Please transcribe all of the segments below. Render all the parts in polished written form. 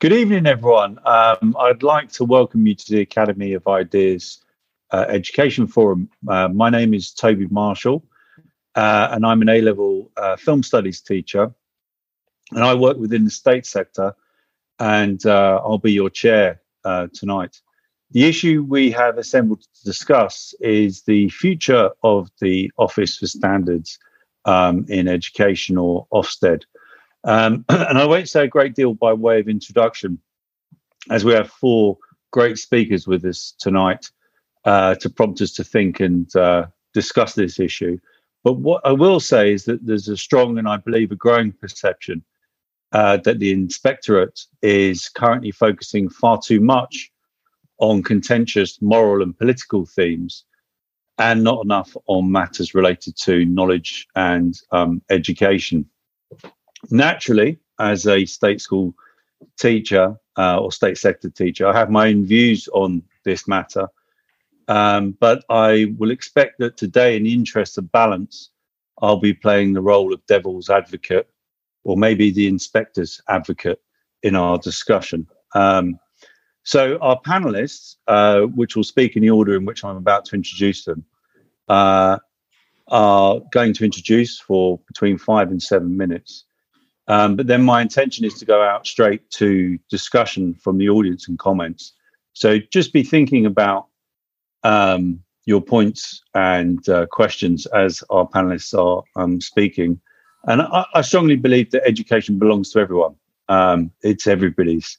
Good evening, everyone. I'd like to welcome you to the Academy of Ideas Education Forum. My name is Toby Marshall, and I'm an A-level film studies teacher, and I work within the state sector, and I'll be your chair tonight. The issue we have assembled to discuss is the future of the Office for Standards in Education, or Ofsted. And I won't say a great deal by way of introduction, as we have four great speakers with us tonight to prompt us to think and discuss this issue. But what I will say is that there's a strong and I believe a growing perception that the Inspectorate is currently focusing far too much on contentious moral and political themes and not enough on matters related to knowledge and education. Naturally, as a state school teacher or state sector teacher, I have my own views on this matter, but I will expect that today, in the interest of balance, I'll be playing the role of devil's advocate, or maybe the inspector's advocate, in our discussion. So our panelists, which will speak in the order in which I'm about to introduce them, are going to introduce for between 5 and 7 minutes. But then my intention is to go out straight to discussion from the audience and comments. So just be thinking about your points and questions as our panelists are speaking. And I strongly believe that education belongs to everyone. It's everybody's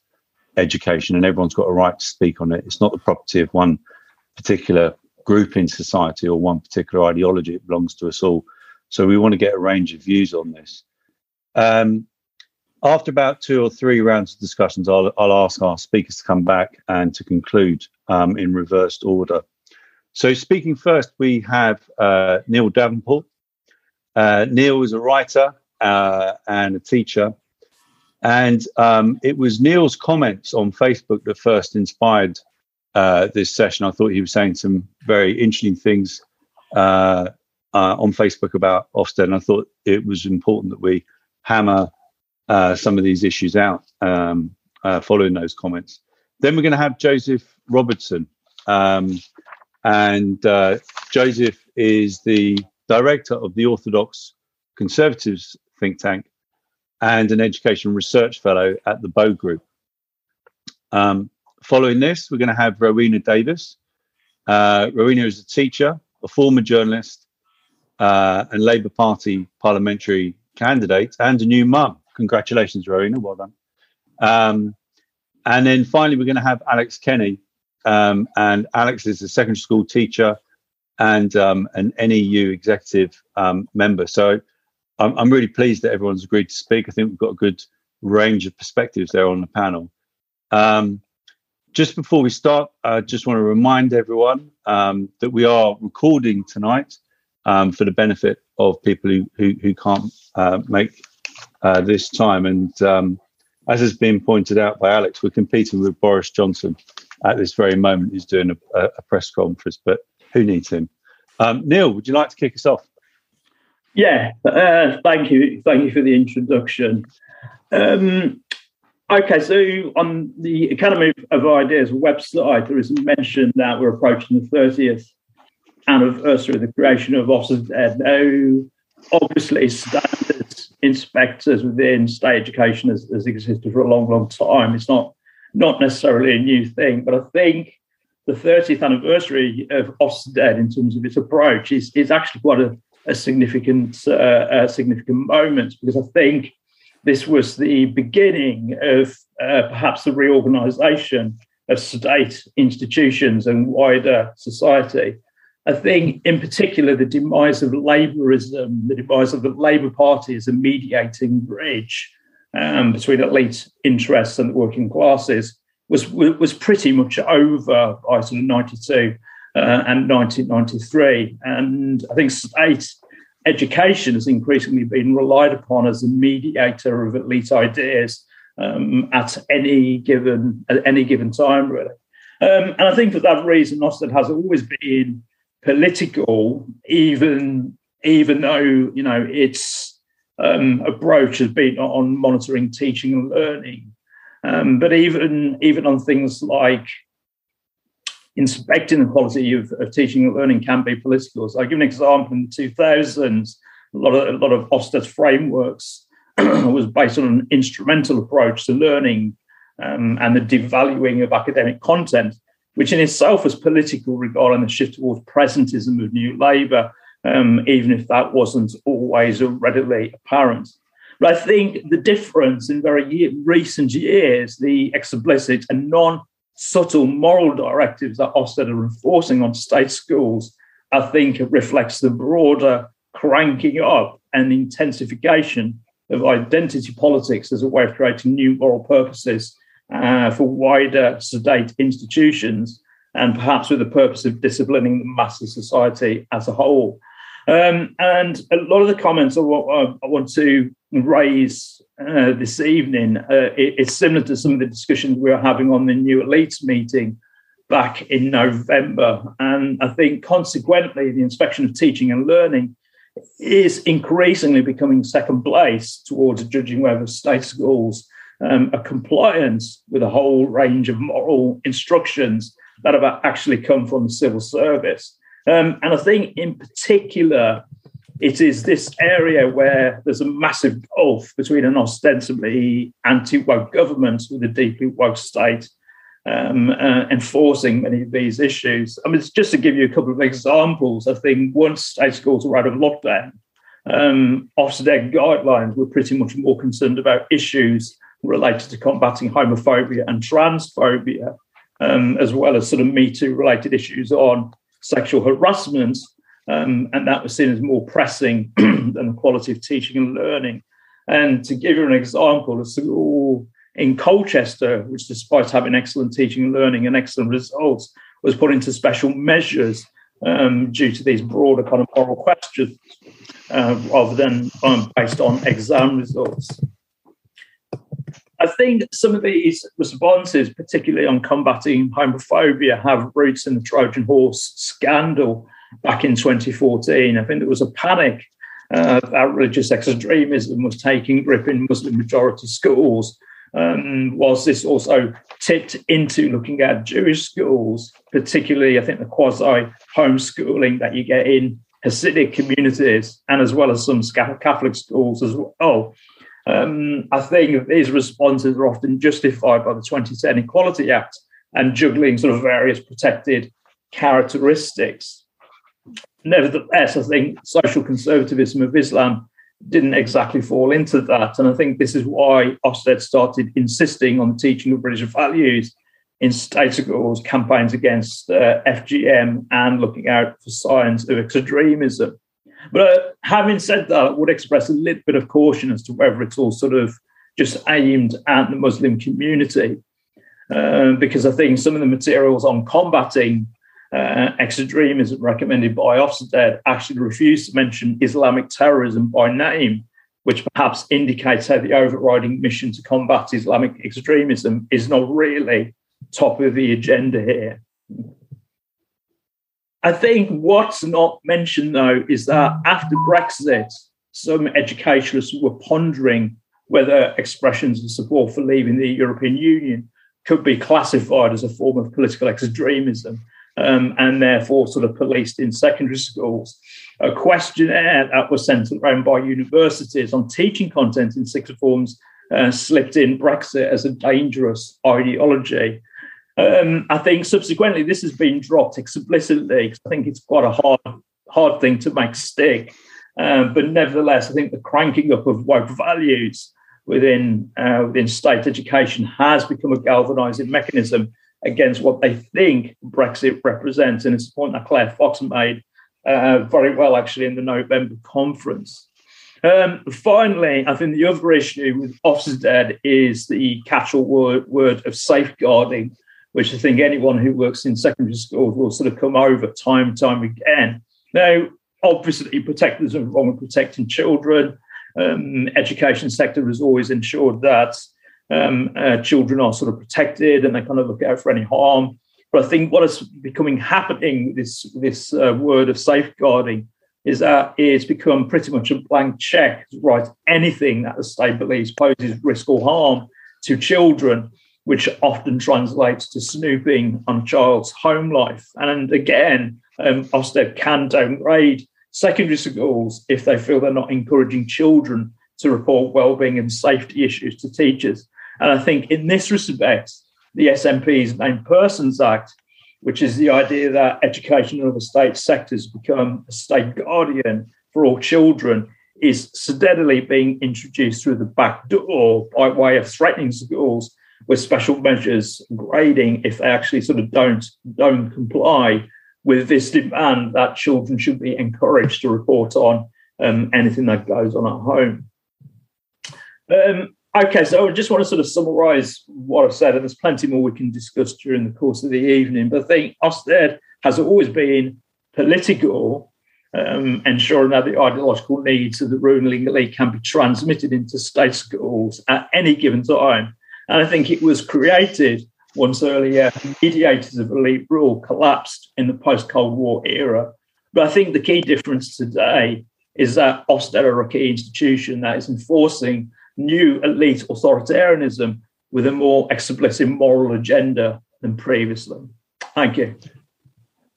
education, and everyone's got a right to speak on it. It's not the property of one particular group in society or one particular ideology. It belongs to us all. So we want to get a range of views on this. After about 2 or 3 rounds of discussions, I'll ask our speakers to come back and to conclude in reversed order. So speaking first, we have Neil Davenport. Neil is a writer and a teacher, and it was Neil's comments on Facebook that first inspired this session. I thought he was saying some very interesting things on Facebook about Ofsted, and I thought it was important that we hammer some of these issues out following those comments. Then we're going to have Joseph Robertson, and Joseph is the director of the Orthodox Conservatives think tank and an education research fellow at the Bow Group. Following this, we're going to have Rowena Davis. Rowena is a teacher, a former journalist, and Labour Party parliamentary candidate, and a new mum. Congratulations, Rowena, well done. And then finally, we're going to have Alex Kenny. And Alex is a secondary school teacher and an NEU executive member. So I'm really pleased that everyone's agreed to speak. I think we've got a good range of perspectives there on the panel. Just before we start, I just want to remind everyone that we are recording tonight for the benefit of people who can't make this time. And as has been pointed out by Alex, we're competing with Boris Johnson at this very moment. He's doing a press conference, but who needs him? Neil, would you like to kick us off? Yeah, thank you. Thank you for the introduction. Okay, so on the Academy of Ideas website, there is a mention that we're approaching the 30th anniversary of the creation of Ofsted. Now, obviously, standards inspectors within state education has existed for a long, long time. It's not necessarily a new thing, but I think the 30th anniversary of Ofsted, in terms of its approach, is actually quite a significant moment, because I think this was the beginning of perhaps the reorganisation of state institutions and wider society. I think, in particular, the demise of labourism, the demise of the Labour Party as a mediating bridge between elite interests and the working classes was pretty much over by sort of 92 and 1993. And I think state education has increasingly been relied upon as a mediator of elite ideas at any given time, really. And I think for that reason, Ofsted has always been political, even though, you know, its approach has been on monitoring teaching and learning. But even on things like inspecting the quality of teaching and learning can be political. So I'll give an example. In 2000, a lot of Ofsted frameworks was based on an instrumental approach to learning and the devaluing of academic content, which in itself was political regarding the shift towards presentism of New Labour, even if that wasn't always readily apparent. But I think the difference in very recent years, the explicit and non-subtle moral directives that Ofsted are enforcing on state schools, I think it reflects the broader cranking up and intensification of identity politics as a way of creating new moral purposes for wider sedate institutions, and perhaps with the purpose of disciplining the mass of society as a whole. And a lot of the comments I want to raise this evening is similar to some of the discussions we were having on the New Elites meeting back in November. And I think consequently, the inspection of teaching and learning is increasingly becoming second place towards judging whether state schools a compliance with a whole range of moral instructions that have actually come from the civil service. And I think in particular, it is this area where there's a massive gulf between an ostensibly anti-woke government with a deeply woke state enforcing many of these issues. I mean, it's just to give you a couple of examples. I think once state schools were out of lockdown, Ofsted guidelines were pretty much more concerned about issues related to combating homophobia and transphobia, as well as sort of Me Too related issues on sexual harassment. And that was seen as more pressing than the quality of teaching and learning. And to give you an example, a school in Colchester, which despite having excellent teaching and learning and excellent results, was put into special measures due to these broader kind of moral questions rather than based on exam results. I think some of these responses, particularly on combating homophobia, have roots in the Trojan horse scandal back in 2014. I think there was a panic that religious extremism was taking grip in Muslim-majority schools, whilst this also tipped into looking at Jewish schools, particularly, I think, the quasi-homeschooling that you get in Hasidic communities and as well as some Catholic schools as well. I think these responses are often justified by the 2010 Equality Act and juggling sort of various protected characteristics. Nevertheless, I think social conservatism of Islam didn't exactly fall into that. And I think this is why Ofsted started insisting on the teaching of British values in state schools, campaigns against FGM and looking out for signs of extremism. But having said that, I would express a little bit of caution as to whether it's all sort of just aimed at the Muslim community, because I think some of the materials on combating extremism recommended by Ofsted actually refuse to mention Islamic terrorism by name, which perhaps indicates how the overriding mission to combat Islamic extremism is not really top of the agenda here. I think what's not mentioned, though, is that after Brexit, some educationalists were pondering whether expressions of support for leaving the European Union could be classified as a form of political extremism and therefore sort of policed in secondary schools. A questionnaire that was sent around by universities on teaching content in sixth forms slipped in Brexit as a dangerous ideology. I think subsequently this has been dropped explicitly because I think it's quite a hard thing to make stick. But nevertheless, I think the cranking up of woke values within state education has become a galvanising mechanism against what they think Brexit represents. And it's a point that Clare Fox made very well, actually, in the November conference. Finally, I think the other issue with Ofsted is the catch-all word of safeguarding, which I think anyone who works in secondary schools will sort of come over time and time again. Now, obviously, there's nothing wrong with protecting children. Education sector has always ensured that children are sort of protected and they kind of look out for any harm. But I think what is happening with this word of safeguarding is that it's become pretty much a blank check to write anything that the state believes poses risk or harm to children, which often translates to snooping on a child's home life. And again, Ofsted can downgrade secondary schools if they feel they're not encouraging children to report wellbeing and safety issues to teachers. And I think in this respect, the SNP's Named Persons Act, which is the idea that education in other state sectors become a state guardian for all children, is steadily being introduced through the back door by way of threatening schools with special measures grading if they actually sort of don't comply with this demand that children should be encouraged to report on anything that goes on at home. Okay, so I just want to sort of summarise what I've said, and there's plenty more we can discuss during the course of the evening, but I think Ofsted has always been political, ensuring that the ideological needs of the ruling elite can be transmitted into state schools at any given time. And I think it was created once earlier, mediators of elite rule collapsed in the post-Cold War era. But I think the key difference today is that Ofsted are a key institution that is enforcing new elite authoritarianism with a more explicit moral agenda than previously. Thank you.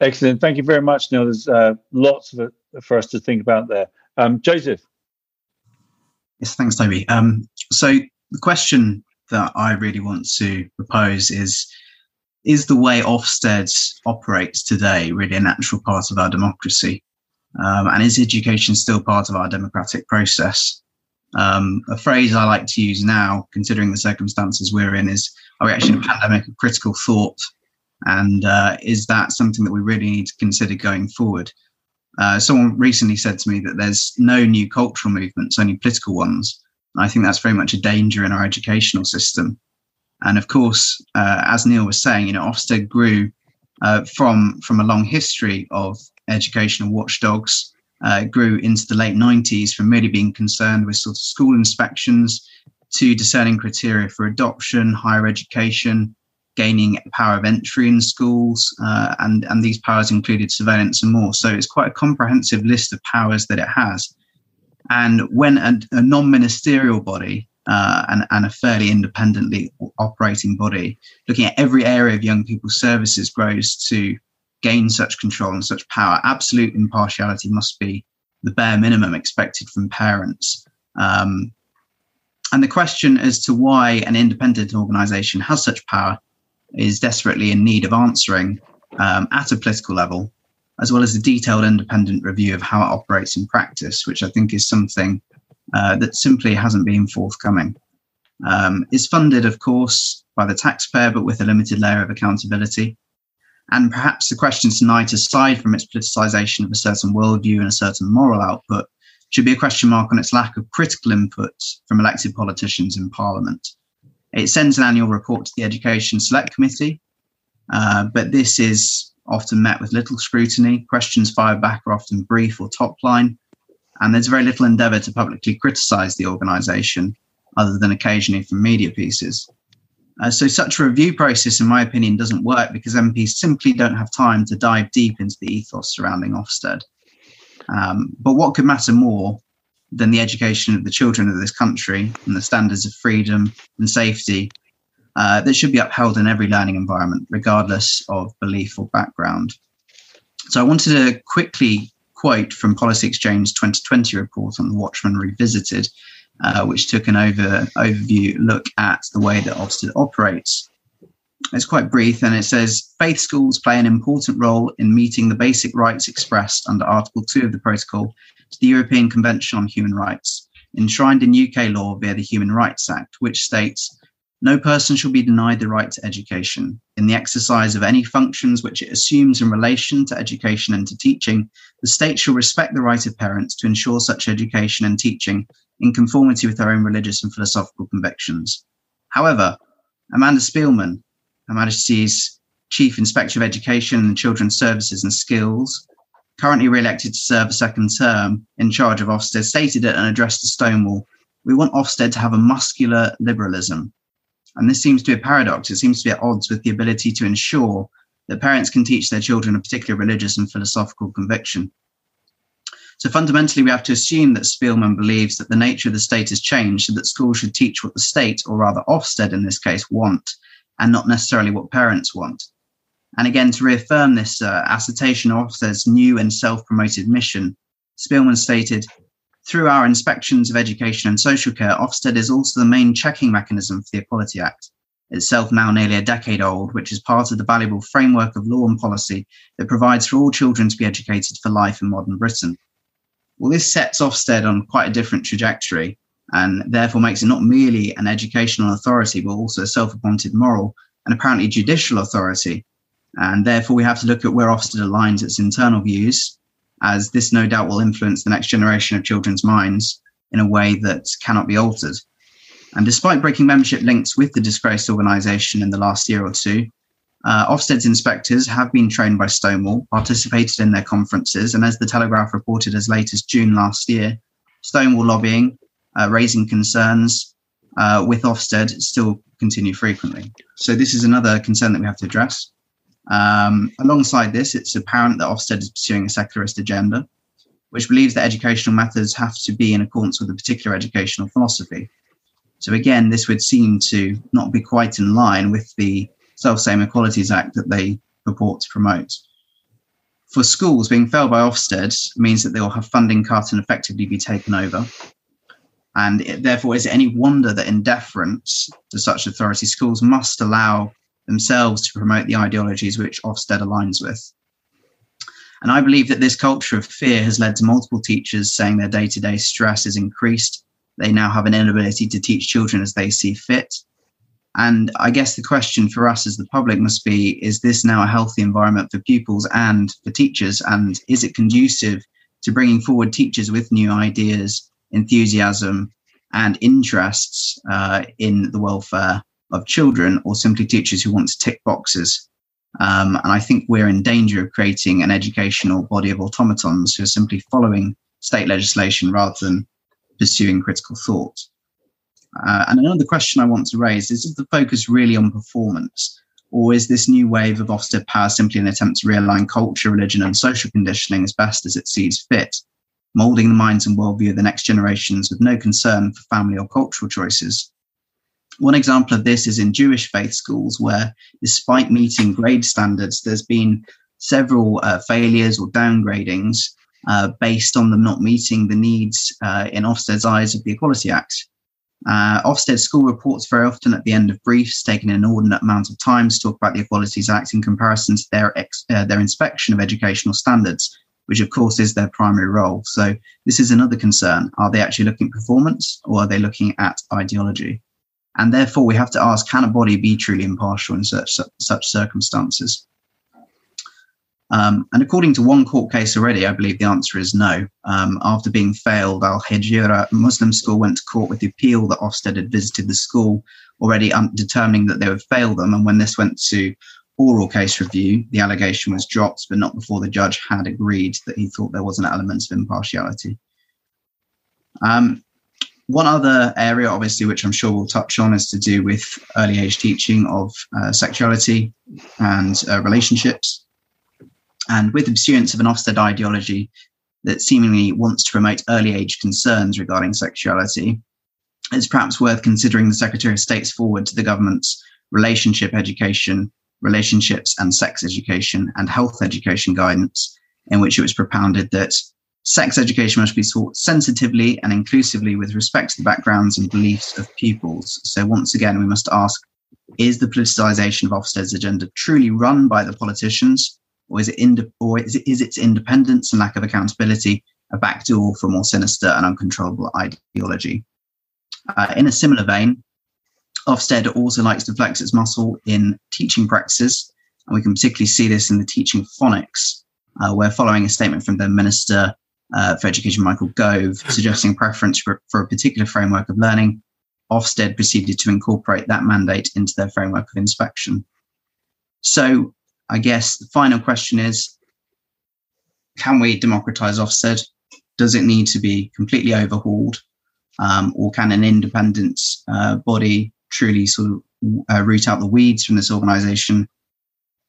Excellent. Thank you very much, Neil. There's lots of it for us to think about there. Joseph. Yes, thanks, Toby. So the question that I really want to propose is the way Ofsted operates today really a natural part of our democracy? And is education still part of our democratic process? A phrase I like to use now, considering the circumstances we're in, is, are we actually in a pandemic of critical thought? And is that something that we really need to consider going forward? Someone recently said to me that there's no new cultural movements, only political ones. I think that's very much a danger in our educational system. And of course, as Neil was saying, you know, Ofsted grew from a long history of educational watchdogs, grew into the late 90s from merely being concerned with sort of school inspections to discerning criteria for adoption, higher education, gaining power of entry in schools, and these powers included surveillance and more. So it's quite a comprehensive list of powers that it has. And when a non-ministerial body and a fairly independently operating body looking at every area of young people's services grows to gain such control and such power, absolute impartiality must be the bare minimum expected from parents. And the question as to why an independent organisation has such power is desperately in need of answering at a political level, as well as a detailed independent review of how it operates in practice, which I think is something that simply hasn't been forthcoming. It's funded, of course, by the taxpayer, but with a limited layer of accountability. And perhaps the question tonight, aside from its politicisation of a certain worldview and a certain moral output, should be a question mark on its lack of critical input from elected politicians in Parliament. It sends an annual report to the Education Select Committee, but this is often met with little scrutiny. Questions fired back are often brief or top line, and there's very little endeavour to publicly criticise the organisation, other than occasionally from media pieces. So such a review process, in my opinion, doesn't work because MPs simply don't have time to dive deep into the ethos surrounding Ofsted. But what could matter more than the education of the children of this country and the standards of freedom and safety that should be upheld in every learning environment, regardless of belief or background. So I wanted to quickly quote from Policy Exchange's 2020 report on the Watchman Revisited, which took an overview look at the way that Ofsted operates. It's quite brief, and it says, faith schools play an important role in meeting the basic rights expressed under Article 2 of the Protocol to the European Convention on Human Rights, enshrined in UK law via the Human Rights Act, which states, no person shall be denied the right to education in the exercise of any functions which it assumes in relation to education and to teaching. The state shall respect the right of parents to ensure such education and teaching in conformity with their own religious and philosophical convictions. However, Amanda Spielman, Her Majesty's Chief Inspector of Education and Children's Services and Skills, currently re-elected to serve a second term in charge of Ofsted, stated at an address to Stonewall, we want Ofsted to have a muscular liberalism. And this seems to be a paradox. It seems to be at odds with the ability to ensure that parents can teach their children a particular religious and philosophical conviction. So fundamentally, we have to assume that Spielman believes that the nature of the state has changed, so that schools should teach what the state, or rather Ofsted in this case, want, and not necessarily what parents want. And again, to reaffirm this assertion of Ofsted's new and self-promoted mission, Spielman stated, "Through our inspections of education and social care, Ofsted is also the main checking mechanism for the Equality Act, itself now nearly a decade old, which is part of the valuable framework of law and policy that provides for all children to be educated for life in modern Britain." Well, this sets Ofsted on quite a different trajectory and therefore makes it not merely an educational authority, but also a self-appointed moral and apparently judicial authority. And therefore, we have to look at where Ofsted aligns its internal views, as this no doubt will influence the next generation of children's minds in a way that cannot be altered. And despite breaking membership links with the disgraced organisation in the last year or two, Ofsted's inspectors have been trained by Stonewall, participated in their conferences, and as The Telegraph reported as late as June last year, Stonewall lobbying, raising concerns with Ofsted still continue frequently. So this is another concern that we have to address. Alongside this, it's apparent that Ofsted is pursuing a secularist agenda, which believes that educational methods have to be in accordance with a particular educational philosophy. So again, this would seem to not be quite in line with the self-same Equalities Act that they purport to promote. For schools, being failed by Ofsted means that they will have funding cut and effectively be taken over. And therefore, is it any wonder that in deference to such authority, schools must allow themselves to promote the ideologies which Ofsted aligns with? And I believe that this culture of fear has led to multiple teachers saying their day-to-day stress is increased. They now have an inability to teach children as they see fit. And I guess the question for us as the public must be, is this now a healthy environment for pupils and for teachers? And is it conducive to bringing forward teachers with new ideas, enthusiasm, and interests in the welfare of children, or simply teachers who want to tick boxes? And I think we're in danger of creating an educational body of automatons who are simply following state legislation rather than pursuing critical thought. And another question I want to raise is the focus really on performance, or is this new wave of Ofsted power simply an attempt to realign culture, religion, and social conditioning as best as it sees fit, moulding the minds and worldview of the next generations with no concern for family or cultural choices? One example of this is in Jewish faith schools, where despite meeting grade standards, there's been several failures or downgradings based on them not meeting the needs in Ofsted's eyes of the Equality Act. Ofsted school reports very often at the end of briefs taking an inordinate amount of time to talk about the Equalities Act in comparison to their inspection of educational standards, which of course is their primary role. So this is another concern. Are they actually looking at performance, or are they looking at ideology? And therefore, we have to ask, can a body be truly impartial in such circumstances? And according to one court case already, I believe the answer is no. After being failed, Al-Hijra Muslim School went to court with the appeal that Ofsted had visited the school, already determining that they would fail them. And when this went to oral case review, the allegation was dropped, but not before the judge had agreed that he thought there was an element of impartiality. One other area, obviously, which I'm sure we'll touch on, is to do with early age teaching of sexuality and relationships. And with the pursuance of an Ofsted ideology that seemingly wants to promote early age concerns regarding sexuality, it's perhaps worth considering the Secretary of State's forward to the government's relationship education, relationships and sex education and health education guidance, in which it was propounded that sex education must be taught sensitively and inclusively with respect to the backgrounds and beliefs of pupils. So once again, we must ask, is the politicisation of Ofsted's agenda truly run by the politicians, or is its independence and lack of accountability a backdoor for more sinister and uncontrollable ideology? In a similar vein, Ofsted also likes to flex its muscle in teaching practices, and we can particularly see this in the teaching phonics, where following a statement from the Minister for Education, Michael Gove, suggesting preference for a particular framework of learning, Ofsted proceeded to incorporate that mandate into their framework of inspection. So I guess the final question is, can we democratise Ofsted? Does it need to be completely overhauled? Or can an independent body truly sort of root out the weeds from this organisation?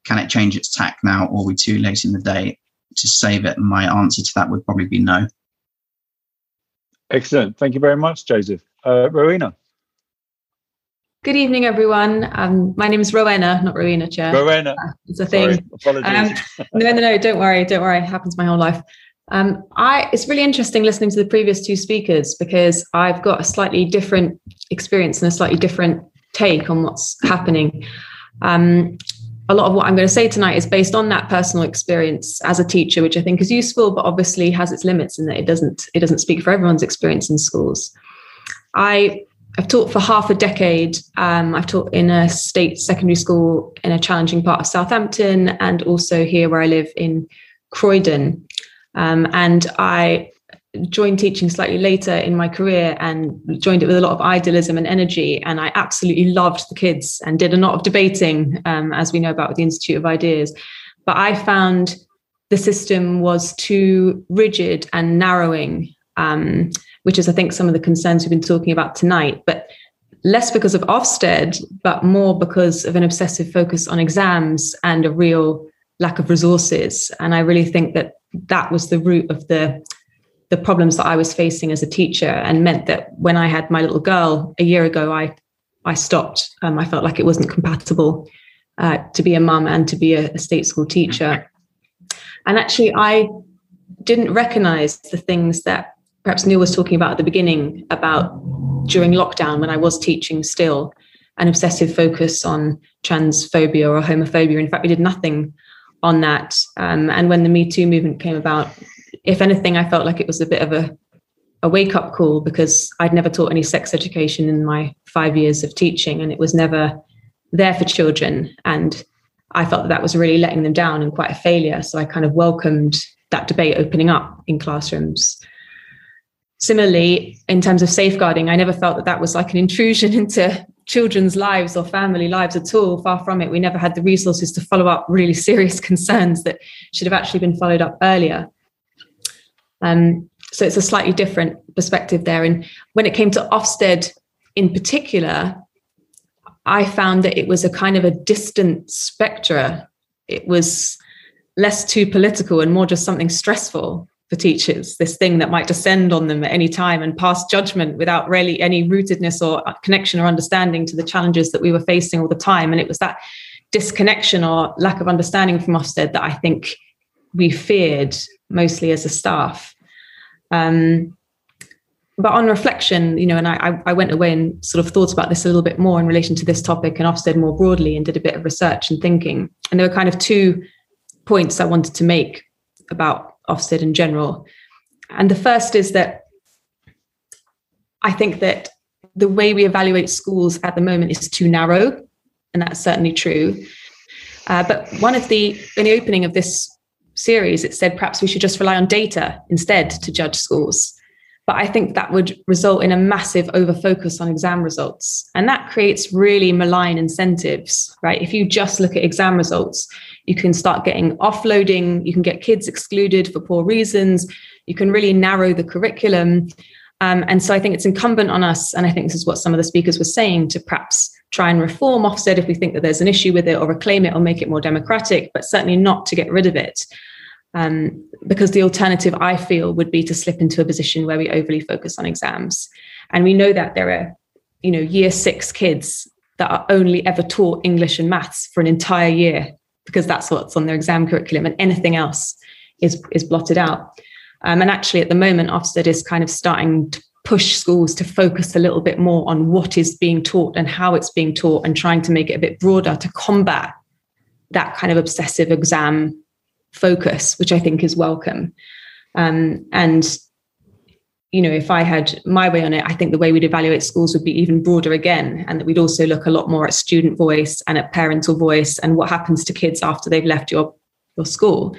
Can it change its tack now, or are we too late in the day to save it? And my answer to that would probably be no. Excellent. Thank you very much, Joseph. Rowena. Good evening, everyone. My name is Rowena, not Rowena, Chair. Rowena. It's a thing. Sorry, apologies. No, don't worry. Don't worry. It happens my whole life. It's really interesting listening to the previous two speakers because I've got a slightly different experience and a slightly different take on what's happening. A lot of what I'm going to say tonight is based on that personal experience as a teacher, which I think is useful, but obviously has its limits in that it doesn't speak for everyone's experience in schools. I've taught for half a decade. I've taught in a state secondary school in a challenging part of Southampton and also here where I live in Croydon. And I joined teaching slightly later in my career and joined it with a lot of idealism and energy. And I absolutely loved the kids and did a lot of debating, as we know about with the Institute of Ideas. But I found the system was too rigid and narrowing, which is, I think, some of the concerns we've been talking about tonight, but less because of Ofsted, but more because of an obsessive focus on exams and a real lack of resources. And I really think that was the root of the problems that I was facing as a teacher, and meant that when I had my little girl a year ago, I stopped. I felt like it wasn't compatible to be a mum and to be a state school teacher. And actually, I didn't recognise the things that perhaps Neil was talking about at the beginning about during lockdown when I was teaching still, an obsessive focus on transphobia or homophobia. In fact, we did nothing on that. And when the Me Too movement came about, if anything, I felt like it was a bit of a wake-up call because I'd never taught any sex education in my 5 years of teaching, and it was never there for children. And I felt that was really letting them down and quite a failure. So I kind of welcomed that debate opening up in classrooms. Similarly, in terms of safeguarding, I never felt that was like an intrusion into children's lives or family lives at all. Far from it. We never had the resources to follow up really serious concerns that should have actually been followed up earlier. So it's a slightly different perspective there. And when it came to Ofsted in particular, I found that it was a kind of a distant spectra. It was less too political and more just something stressful for teachers, this thing that might descend on them at any time and pass judgment without really any rootedness or connection or understanding to the challenges that we were facing all the time. And it was that disconnection or lack of understanding from Ofsted that I think we feared mostly as a staff. But on reflection, and I went away and sort of thought about this a little bit more in relation to this topic and Ofsted more broadly, and did a bit of research and thinking. And there were kind of two points I wanted to make about Ofsted in general. And the first is that I think that the way we evaluate schools at the moment is too narrow, and that's certainly true. But in the opening of this series, it said perhaps we should just rely on data instead to judge schools. But I think that would result in a massive overfocus on exam results. And that creates really malign incentives, right? If you just look at exam results, you can start getting offloading, you can get kids excluded for poor reasons, you can really narrow the curriculum. And so I think it's incumbent on us, and I think this is what some of the speakers were saying, to perhaps try and reform Ofsted if we think that there's an issue with it, or reclaim it or make it more democratic, but certainly not to get rid of it. Because the alternative, I feel, would be to slip into a position where we overly focus on exams. And we know that there are, year six kids that are only ever taught English and maths for an entire year because that's what's on their exam curriculum, and anything else is blotted out. And actually, at the moment, Ofsted is kind of starting to push schools to focus a little bit more on what is being taught and how it's being taught, and trying to make it a bit broader to combat that kind of obsessive exam focus, which I think is welcome. If I had my way on it, I think the way we'd evaluate schools would be even broader again, and that we'd also look a lot more at student voice and at parental voice and what happens to kids after they've left your school.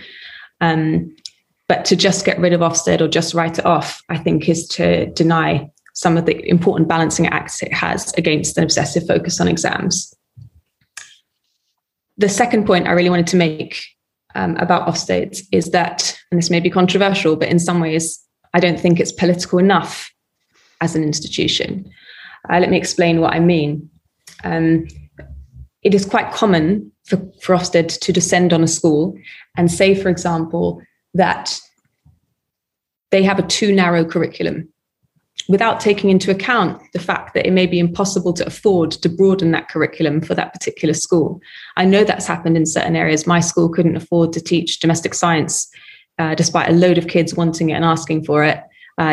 But to just get rid of Ofsted or just write it off, I think, is to deny some of the important balancing acts it has against an obsessive focus on exams. The second point I really wanted to make about Ofsted is that, and this may be controversial, but in some ways, I don't think it's political enough as an institution. Let me explain what I mean. It is quite common for Ofsted to descend on a school and say, for example, that they have a too narrow curriculum without taking into account the fact that it may be impossible to afford to broaden that curriculum for that particular school. I know that's happened in certain areas. My school couldn't afford to teach domestic science, despite a load of kids wanting it and asking for it,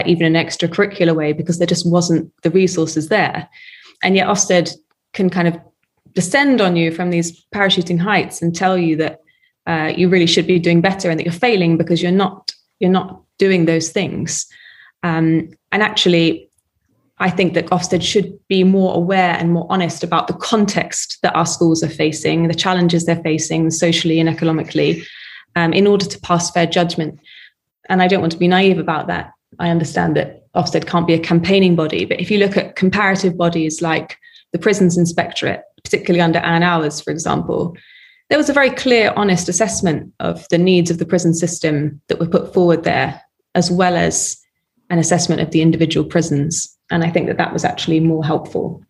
even in an extracurricular way, because there just wasn't the resources there. And yet Ofsted can kind of descend on you from these parachuting heights and tell you that you really should be doing better and that you're failing because you're not doing those things. And actually, I think that Ofsted should be more aware and more honest about the context that our schools are facing, the challenges they're facing socially and economically, in order to pass fair judgment. And I don't want to be naive about that. I understand that Ofsted can't be a campaigning body, but if you look at comparative bodies like the Prisons Inspectorate, particularly under Anne Hours, for example, there was a very clear, honest assessment of the needs of the prison system that were put forward there, as well as an assessment of the individual prisons. And I think that that was actually more helpful.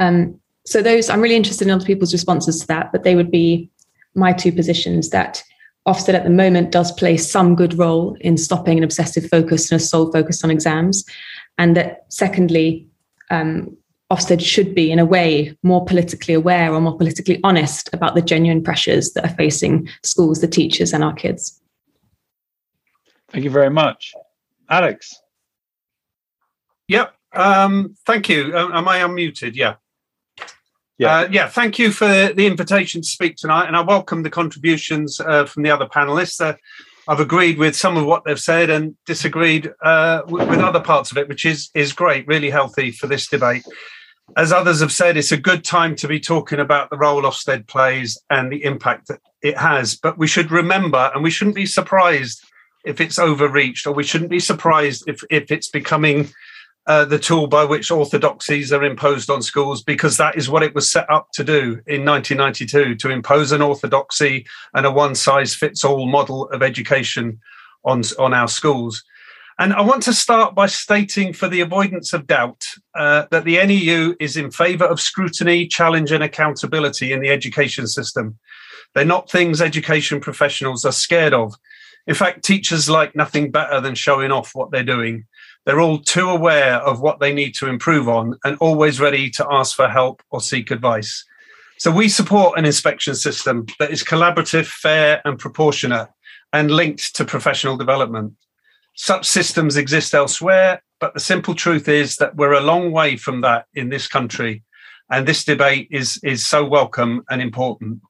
So those, I'm really interested in other people's responses to that, but they would be my two positions, that Ofsted at the moment does play some good role in stopping an obsessive focus and a sole focus on exams. And that secondly, Ofsted should be, in a way, more politically aware or more politically honest about the genuine pressures that are facing schools, the teachers and our kids. Thank you very much. Alex? Yep. Thank you. Am I unmuted? Yeah. Yeah. Thank you for the invitation to speak tonight, and I welcome the contributions from the other panellists. I've agreed with some of what they've said and disagreed with other parts of it, which is great, really healthy for this debate. As others have said, it's a good time to be talking about the role Ofsted plays and the impact that it has. But we should remember, and we shouldn't be surprised if it's overreached, or we shouldn't be surprised if it's becoming the tool by which orthodoxies are imposed on schools, because that is what it was set up to do in 1992, to impose an orthodoxy and a one-size-fits-all model of education on our schools. And I want to start by stating, for the avoidance of doubt, that the NEU is in favour of scrutiny, challenge and accountability in the education system. They're not things education professionals are scared of. In fact, teachers like nothing better than showing off what they're doing. They're all too aware of what they need to improve on and always ready to ask for help or seek advice. So we support an inspection system that is collaborative, fair and proportionate and linked to professional development. Such systems exist elsewhere, but the simple truth is that we're a long way from that in this country, and this debate is so welcome and important.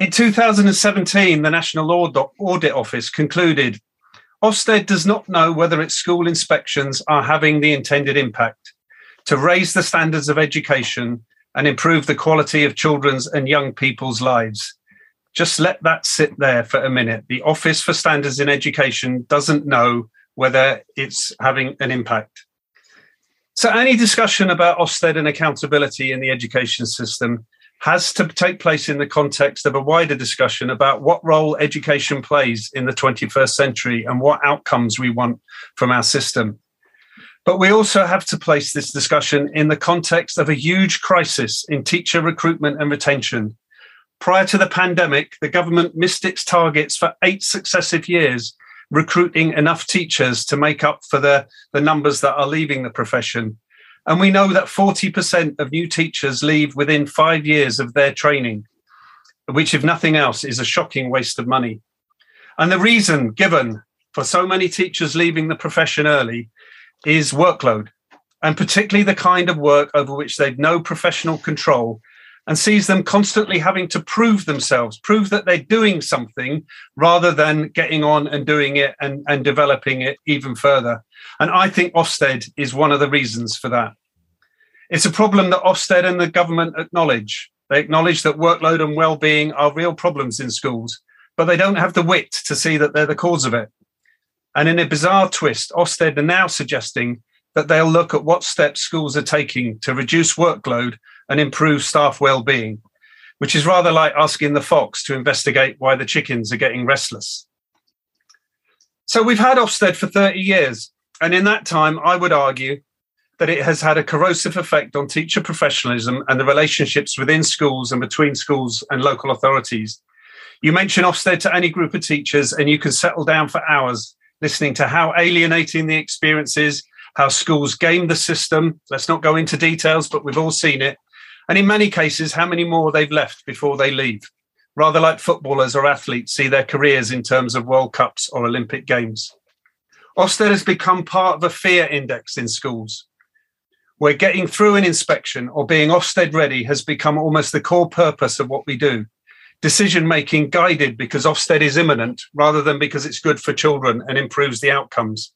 In 2017, the National Audit Office concluded, Ofsted does not know whether its school inspections are having the intended impact to raise the standards of education and improve the quality of children's and young people's lives. Just let that sit there for a minute. The Office for Standards in Education doesn't know whether it's having an impact. So any discussion about Ofsted and accountability in the education system has to take place in the context of a wider discussion about what role education plays in the 21st century and what outcomes we want from our system. But we also have to place this discussion in the context of a huge crisis in teacher recruitment and retention. Prior to the pandemic, the government missed its targets for 8 successive years, recruiting enough teachers to make up for the numbers that are leaving the profession. And we know that 40% of new teachers leave within 5 years of their training, which, if nothing else, is a shocking waste of money. And the reason given for so many teachers leaving the profession early is workload, and particularly the kind of work over which they've no professional control and sees them constantly having to prove themselves, prove that they're doing something rather than getting on and doing it and developing it even further. And I think Ofsted is one of the reasons for that. It's a problem that Ofsted and the government acknowledge. They acknowledge that workload and well-being are real problems in schools, but they don't have the wit to see that they're the cause of it. And in a bizarre twist, Ofsted are now suggesting that they'll look at what steps schools are taking to reduce workload and improve staff well-being, which is rather like asking the fox to investigate why the chickens are getting restless. So we've had Ofsted for 30 years, and in that time, I would argue that it has had a corrosive effect on teacher professionalism and the relationships within schools and between schools and local authorities. You mention Ofsted to any group of teachers and you can settle down for hours listening to how alienating the experience is, how schools game the system. Let's not go into details, but we've all seen it. And in many cases, how many more they've left before they leave, rather like footballers or athletes see their careers in terms of World Cups or Olympic Games. Ofsted has become part of a fear index in schools, where getting through an inspection or being Ofsted ready has become almost the core purpose of what we do. Decision-making guided because Ofsted is imminent rather than because it's good for children and improves the outcomes.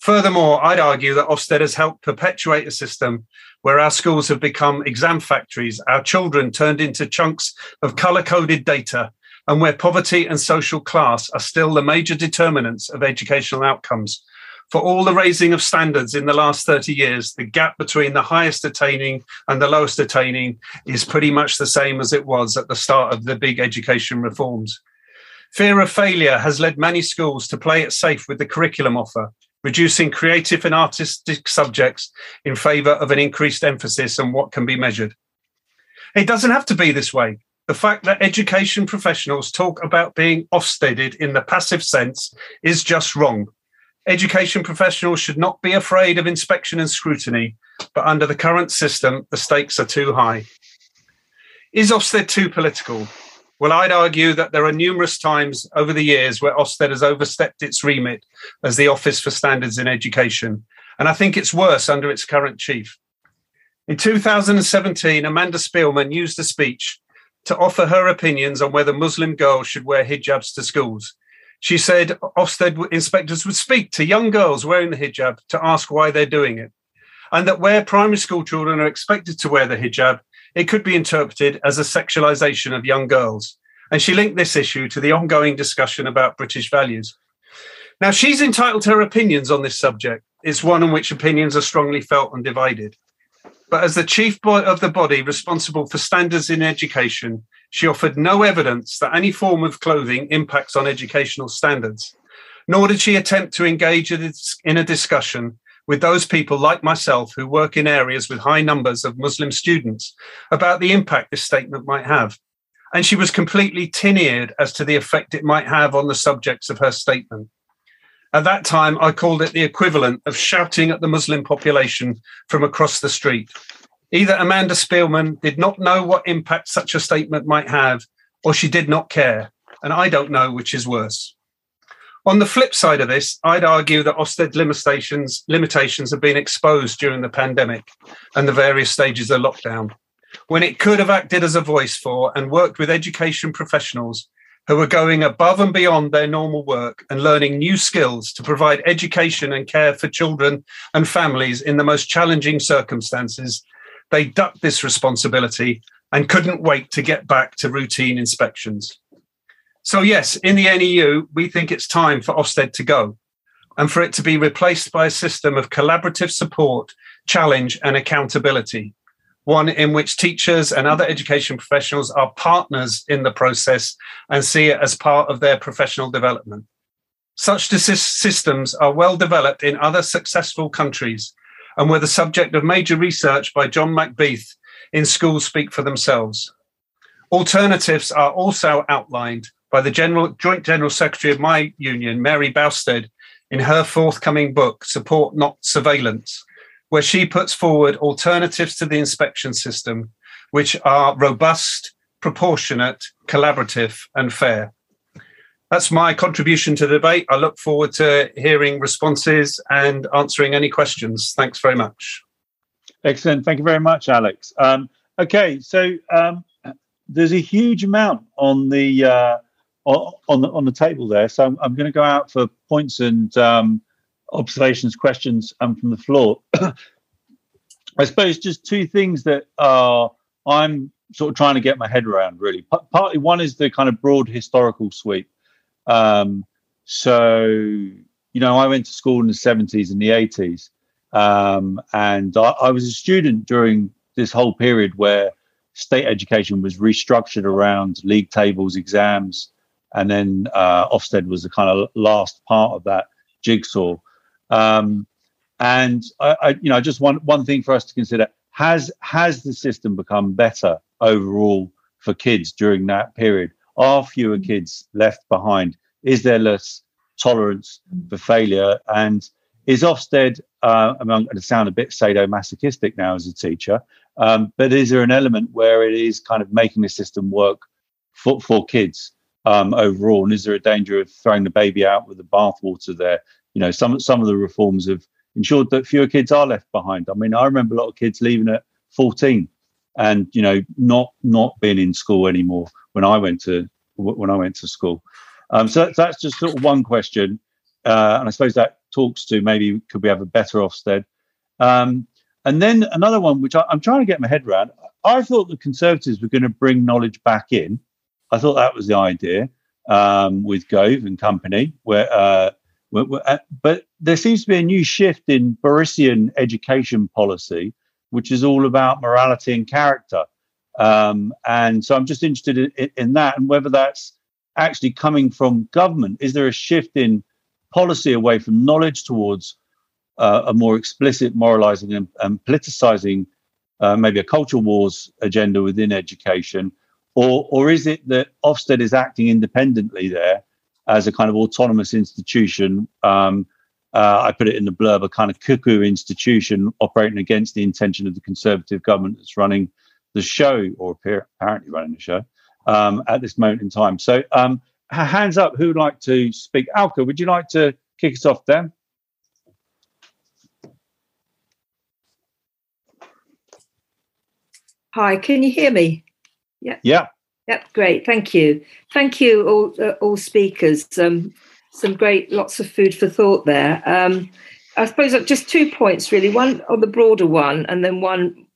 Furthermore, I'd argue that Ofsted has helped perpetuate a system where our schools have become exam factories, our children turned into chunks of colour-coded data, and where poverty and social class are still the major determinants of educational outcomes. For all the raising of standards in the last 30 years, the gap between the highest attaining and the lowest attaining is pretty much the same as it was at the start of the big education reforms. Fear of failure has led many schools to play it safe with the curriculum offer, reducing creative and artistic subjects in favour of an increased emphasis on what can be measured. It doesn't have to be this way. The fact that education professionals talk about being Ofsteded in the passive sense is just wrong. Education professionals should not be afraid of inspection and scrutiny, but under the current system, the stakes are too high. Is Ofsted too political? Well, I'd argue that there are numerous times over the years where Ofsted has overstepped its remit as the Office for Standards in Education, and I think it's worse under its current chief. In 2017, Amanda Spielman used a speech to offer her opinions on whether Muslim girls should wear hijabs to schools. She said Ofsted inspectors would speak to young girls wearing the hijab to ask why they're doing it, and that where primary school children are expected to wear the hijab, it could be interpreted as a sexualization of young girls. And she linked this issue to the ongoing discussion about British values. Now, she's entitled to her opinions on this subject. It's one in which opinions are strongly felt and divided. But as the chief of the body responsible for standards in education, she offered no evidence that any form of clothing impacts on educational standards, nor did she attempt to engage in a discussion with those people like myself who work in areas with high numbers of Muslim students about the impact this statement might have. And she was completely tin-eared as to the effect it might have on the subjects of her statement. At that time, I called it the equivalent of shouting at the Muslim population from across the street. Either Amanda Spielman did not know what impact such a statement might have, or she did not care. And I don't know which is worse. On the flip side of this, I'd argue that Ofsted limitations have been exposed during the pandemic and the various stages of lockdown, when it could have acted as a voice for and worked with education professionals who were going above and beyond their normal work and learning new skills to provide education and care for children and families in the most challenging circumstances. They ducked this responsibility and couldn't wait to get back to routine inspections. So yes, in the NEU, we think it's time for Ofsted to go and for it to be replaced by a system of collaborative support, challenge and accountability, one in which teachers and other education professionals are partners in the process and see it as part of their professional development. Such systems are well developed in other successful countries and were the subject of major research by John McBeath in Schools Speak for Themselves. Alternatives are also outlined by the Joint General Secretary of my union, Mary Bousted, in her forthcoming book, Support Not Surveillance, where she puts forward alternatives to the inspection system, which are robust, proportionate, collaborative, and fair. That's my contribution to the debate. I look forward to hearing responses and answering any questions. Thanks very much. Excellent. Thank you very much, Alex. Okay, so there's a huge amount on the on the table there. So I'm going to go out for points and observations, questions from the floor. I suppose just two things that I'm sort of trying to get my head around, really. Partly one is the kind of broad historical sweep. So, you know, I went to school in the 70s and the 80s, and I was a student during this whole period where state education was restructured around league tables, exams, and then Ofsted was the kind of last part of that jigsaw. And I just one thing for us to consider: has the system become better overall for kids during that period? Are fewer kids left behind? Is there less tolerance for failure. And is Ofsted, I'm going to sound a bit sadomasochistic now as a teacher, but is there an element where it is kind of making the system work for kids overall? And is there a danger of throwing the baby out with the bathwater there? You know, some of the reforms have ensured that fewer kids are left behind. I mean, I remember a lot of kids leaving at 14 and, you know, not being in school anymore when I went to school. So that's just sort of one question. And I suppose that talks to maybe could we have a better Ofsted? And then another one, which I'm trying to get my head around. I thought the Conservatives were going to bring knowledge back in. I thought that was the idea with Gove and company. But there seems to be a new shift in Borisian education policy, which is all about morality and character. And so I'm just interested in that and whether that's actually coming from government. Is there a shift in policy away from knowledge towards a more explicit moralizing and politicizing maybe a culture wars agenda within education? Or is it that Ofsted is acting independently there as a kind of autonomous institution? I put it in the blurb, a kind of cuckoo institution operating against the intention of the Conservative government that's running the show, or apparently running the show, at this moment in time. So hands up, who would like to speak? Alka, would you like to kick us off then? Hi, can you hear me? Yeah. Yeah. Yep. Great. Thank you. Thank you all speakers. Some great, lots of food for thought there. I suppose just 2 points really. One on the broader one, and then one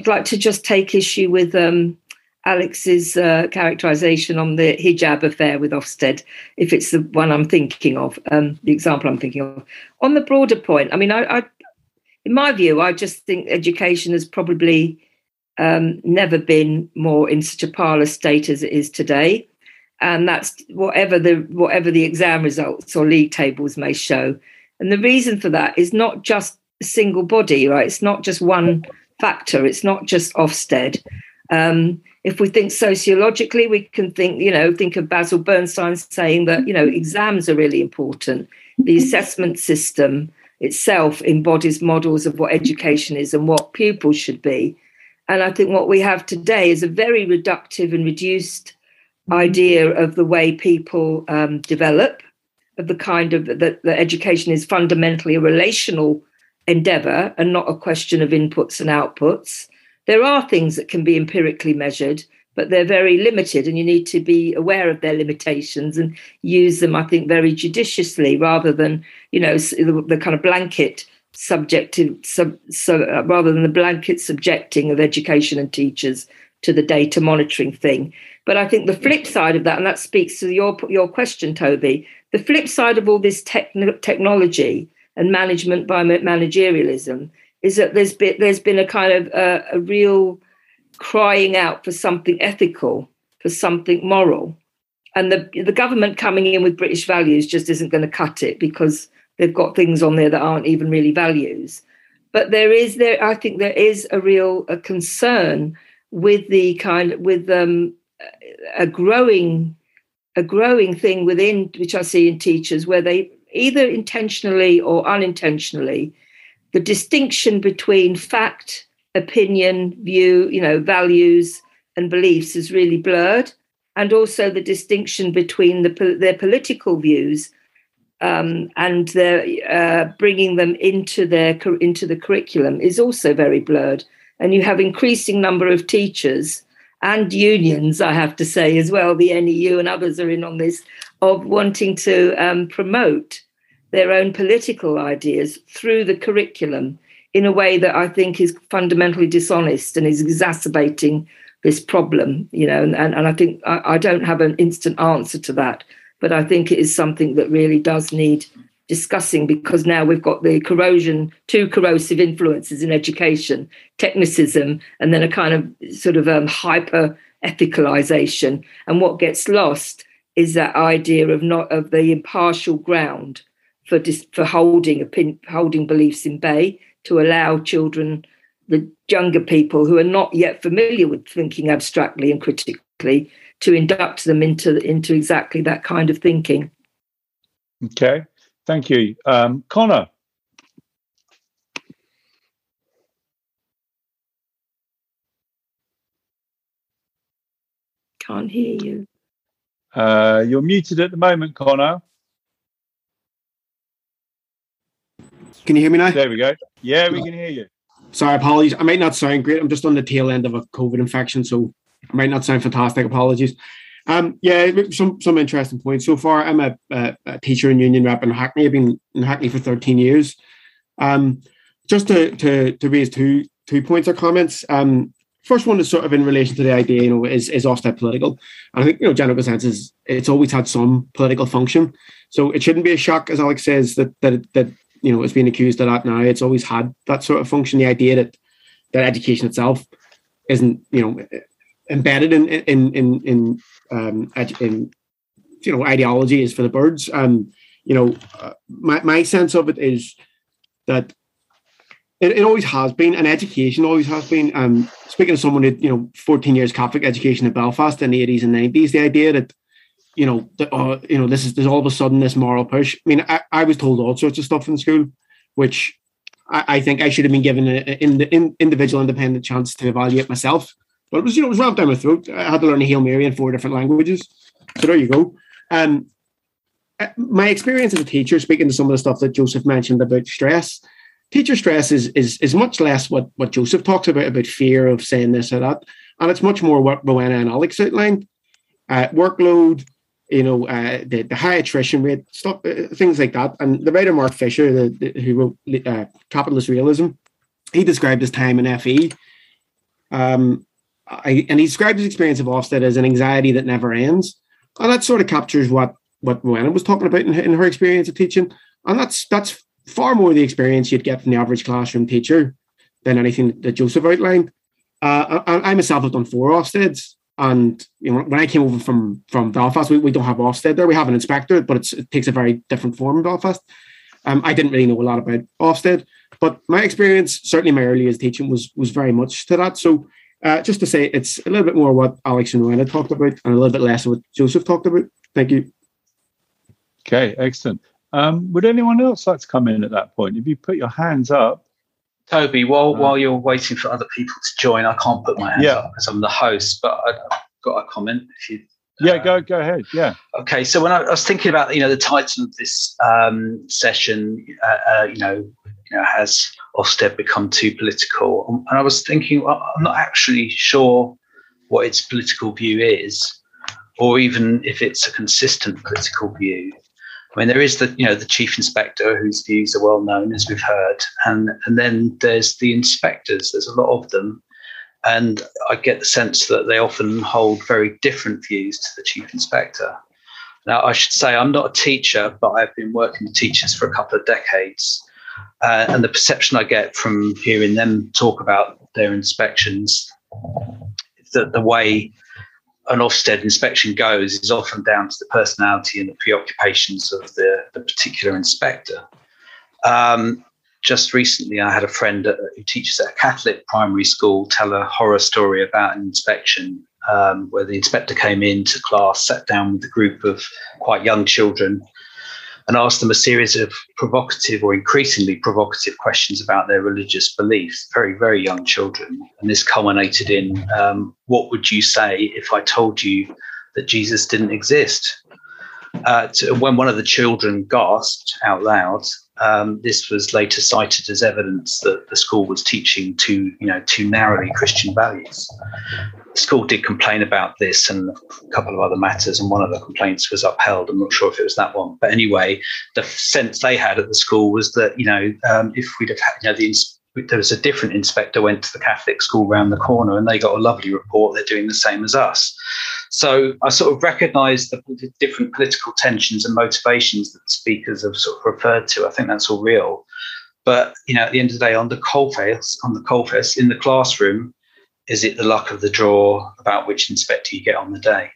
I'd like to just take issue with Alex's characterisation on the hijab affair with Ofsted, if it's the one I'm thinking of, the example I'm thinking of. On the broader point, I mean, I in my view, I just think education has probably never been more in such a parlous state as it is today. And that's whatever the exam results or league tables may show. And the reason for that is not just a single body, right? It's not just one factor. It's not just Ofsted. If we think sociologically, we can think of Basil Bernstein saying that, exams are really important. The assessment system itself embodies models of what education is and what pupils should be. And I think what we have today is a very reductive and reduced idea of the way people develop, of the kind of that education is fundamentally a relational endeavour and not a question of inputs and outputs. There are things that can be empirically measured, but they're very limited, and you need to be aware of their limitations and use them, I think, very judiciously rather than, the kind of blanket subjecting of education and teachers to the data monitoring thing. But I think the flip side of that, and that speaks to your question, Toby, the flip side of all this technology and management by managerialism is that there's been a kind of a real crying out for something ethical, for something moral. And the government coming in with British values just isn't going to cut it, because they've got things on there that aren't even really values. But I think there is a real concern with the growing thing within, which I see in teachers, where they either intentionally or unintentionally, the distinction between fact, opinion, view, values and beliefs is really blurred. And also the distinction between their political views and their bringing them into the curriculum is also very blurred. And you have increasing number of teachers and unions, I have to say as well, the NEU and others are in on this, of wanting to promote their own political ideas through the curriculum in a way that I think is fundamentally dishonest and is exacerbating this problem, and I think I don't have an instant answer to that, but I think it is something that really does need discussing, because now we've got the two corrosive influences in education, technicism, and then a kind of hyper-ethicalization. And what gets lost is that idea of the impartial ground for holding beliefs in bay, to allow children, the younger people who are not yet familiar with thinking abstractly and critically, to induct them into exactly that kind of thinking. Okay, thank you. Connor. Can't hear you. You're muted at the moment, Connor. Can you hear me now? There we go. Yeah, we can hear you. Sorry, apologies. I might not sound great. I'm just on the tail end of a COVID infection, so I might not sound fantastic. Apologies. Yeah, some interesting points so far. I'm a teacher and union rep in Hackney. I've been in Hackney for 13 years. Just to raise two points or comments. First one is sort of in relation to the idea, you know, is Ofsted political? And I think, you know, general consensus is it's always had some political function. So it shouldn't be a shock, as Alex says, that you know, it's being accused of that now. It's always had that sort of function. The idea that education itself isn't, you know, embedded in you know, ideology is for the birds. You know, my sense of it is that it always has been, and education always has been. Speaking of someone who, you know, 14 years Catholic education in Belfast in the 80s and 90s, the idea that, you know, this is, there's all of a sudden this moral push. I mean, I was told all sorts of stuff in school, which I think I should have been given an individual independent chance to evaluate myself. But it was, you know, it was rammed down my throat. I had to learn a Hail Mary in 4 different languages. So there you go. My experience as a teacher, speaking to some of the stuff that Joseph mentioned about stress, teacher stress is much less what Joseph talks about fear of saying this or that. And it's much more what Rowena and Alex outlined. Workload, you know, the high attrition rate, stuff, things like that. And the writer Mark Fisher, who wrote Capitalist Realism, he described his time in FE, and he described his experience of Ofsted as an anxiety that never ends. And that sort of captures what Rowena was talking about in her experience of teaching. And that's far more the experience you'd get from the average classroom teacher than anything that Joseph outlined. I myself have done 4 Ofsteds. And you know, when I came over from Belfast, we don't have Ofsted there. We have an inspector, but it takes a very different form in Belfast. I didn't really know a lot about Ofsted, but my experience, certainly my early years teaching, was very much to that. So just to say, it's a little bit more what Alex and Rowena talked about and a little bit less what Joseph talked about. Thank you. Okay, excellent. Would anyone else like to come in at that point? If you put your hands up. Toby, while you're waiting for other people to join, I can't put my hands up because I'm the host, but I've got a comment. If you, go ahead. Yeah. Okay. So when I was thinking about, you know, the title of this session, you know, has Ofsted become too political? And I was thinking, well, I'm not actually sure what its political view is, or even if it's a consistent political view. I mean, there is the chief inspector whose views are well known, as we've heard, and then there's the inspectors. There's a lot of them, and I get the sense that they often hold very different views to the chief inspector. Now, I should say I'm not a teacher, but I've been working with teachers for a couple of decades, and the perception I get from hearing them talk about their inspections is that the way an Ofsted inspection goes is often down to the personality and the preoccupations of the particular inspector. Just recently, I had a friend who teaches at a Catholic primary school tell a horror story about an inspection where the inspector came into class, sat down with a group of quite young children and asked them a series of provocative or increasingly provocative questions about their religious beliefs, very, very young children. And this culminated in, what would you say if I told you that Jesus didn't exist? When one of the children gasped out loud, this was later cited as evidence that the school was teaching too narrowly Christian values. The school did complain about this and a couple of other matters, and one of the complaints was upheld. I'm not sure if it was that one, but anyway, the sense they had at the school was that, you know, if we'd have had, you know, there was a different inspector went to the Catholic school round the corner and they got a lovely report. They're doing the same as us. So I sort of recognise the different political tensions and motivations that the speakers have sort of referred to. I think that's all real. But, you know, at the end of the day, on the coalface, in the classroom, is it the luck of the draw about which inspector you get on the day?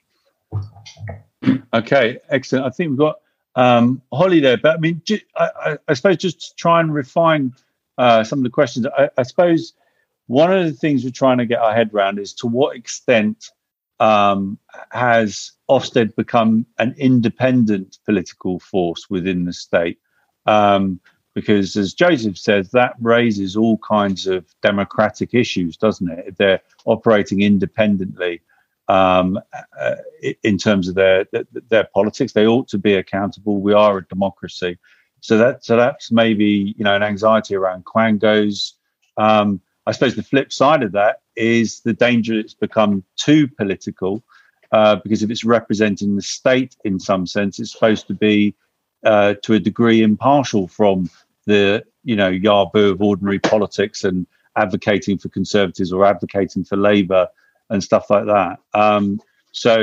Okay, excellent. I think we've got Holly there. But I mean, I suppose just to try and refine some of the questions, I suppose one of the things we're trying to get our head around is to what extent has Ofsted become an independent political force within the state? Because, as Joseph says, that raises all kinds of democratic issues, doesn't it? If they're operating independently in terms of their politics, they ought to be accountable. We are a democracy, so that's maybe an anxiety around quangos. I suppose the flip side of that is the danger it's become too political, because if it's representing the state in some sense, it's supposed to be to a degree impartial from the yaboo of ordinary politics and advocating for Conservatives or advocating for Labour and stuff like that. So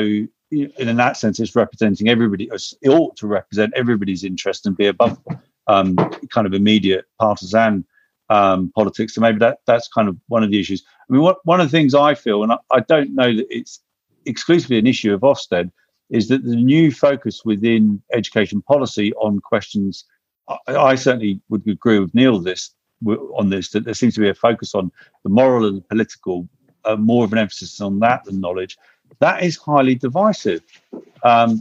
in that sense, it's representing everybody. It ought to represent everybody's interest and be above kind of immediate partisan politics. So maybe that's kind of one of the issues. I mean, one of the things I feel, and I don't know that it's exclusively an issue of Ofsted, is that the new focus within education policy on questions, I certainly would agree with Neil on this, that there seems to be a focus on the moral and the political, more of an emphasis on that than knowledge. That is highly divisive,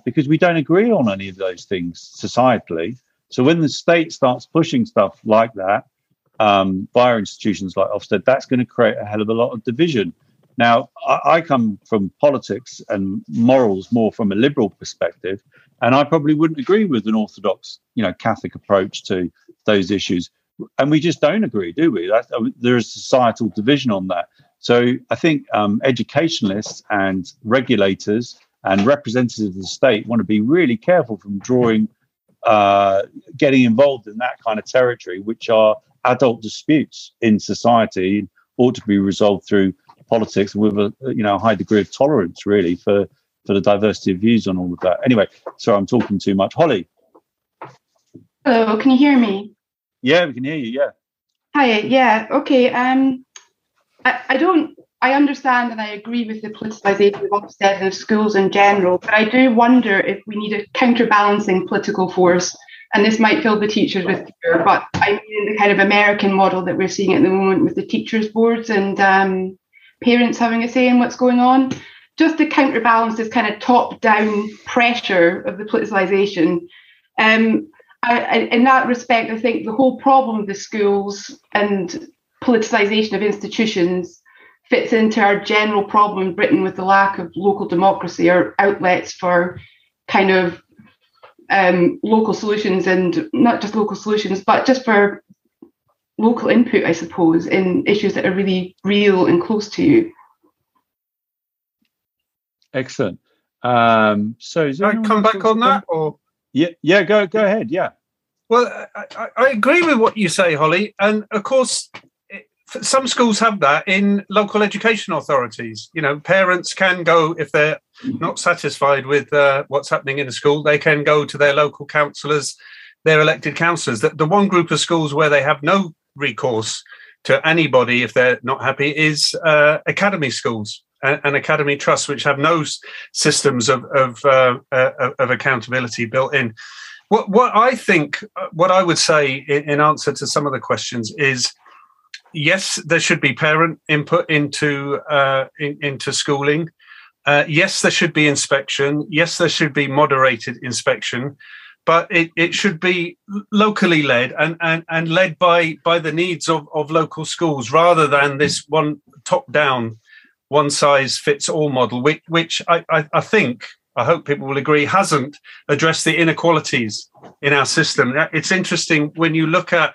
because we don't agree on any of those things societally. So when the state starts pushing stuff like that via institutions like Ofsted, that's going to create a hell of a lot of division. Now, I come from politics and morals more from a liberal perspective, and I probably wouldn't agree with an Orthodox, Catholic approach to those issues. And we just don't agree, do we? There is societal division on that. So I think educationalists and regulators and representatives of the state want to be really careful from getting involved in that kind of territory, which are adult disputes in society, ought to be resolved through politics with a high degree of tolerance, really, for the diversity of views on all of that. Anyway, sorry, I'm talking too much. Holly. Hello, can you hear me? Yeah, we can hear you, yeah. Hi, yeah, okay. I understand and I agree with the politicisation of Ofsted and schools in general, but I do wonder if we need a counterbalancing political force, and this might fill the teachers with fear, but I mean the kind of American model that we're seeing at the moment with the teachers' boards and parents having a say in what's going on, just to counterbalance this kind of top-down pressure of the politicisation. In that respect, I think the whole problem of the schools and politicisation of institutions fits into our general problem in Britain with the lack of local democracy or outlets for kind of local solutions, and not just local solutions, but just for local input, I suppose, in issues that are really real and close to you. Excellent. So can I come back on that? Or yeah, go ahead. Yeah. Well, I agree with what you say, Holly, and of course, some schools have that in local education authorities. Parents can go, if they're not satisfied with what's happening in the school, they can go to their local councillors, their elected councillors. The one group of schools where they have no recourse to anybody if they're not happy is academy schools and academy trusts, which have no systems of accountability built in. What I would say in answer to some of the questions is, yes, there should be parent input into schooling. Yes, there should be inspection. Yes, there should be moderated inspection, but it should be locally led and led by the needs of local schools, rather than this one top-down, one-size-fits-all model, which I think, I hope people will agree, hasn't addressed the inequalities in our system. It's interesting when you look at,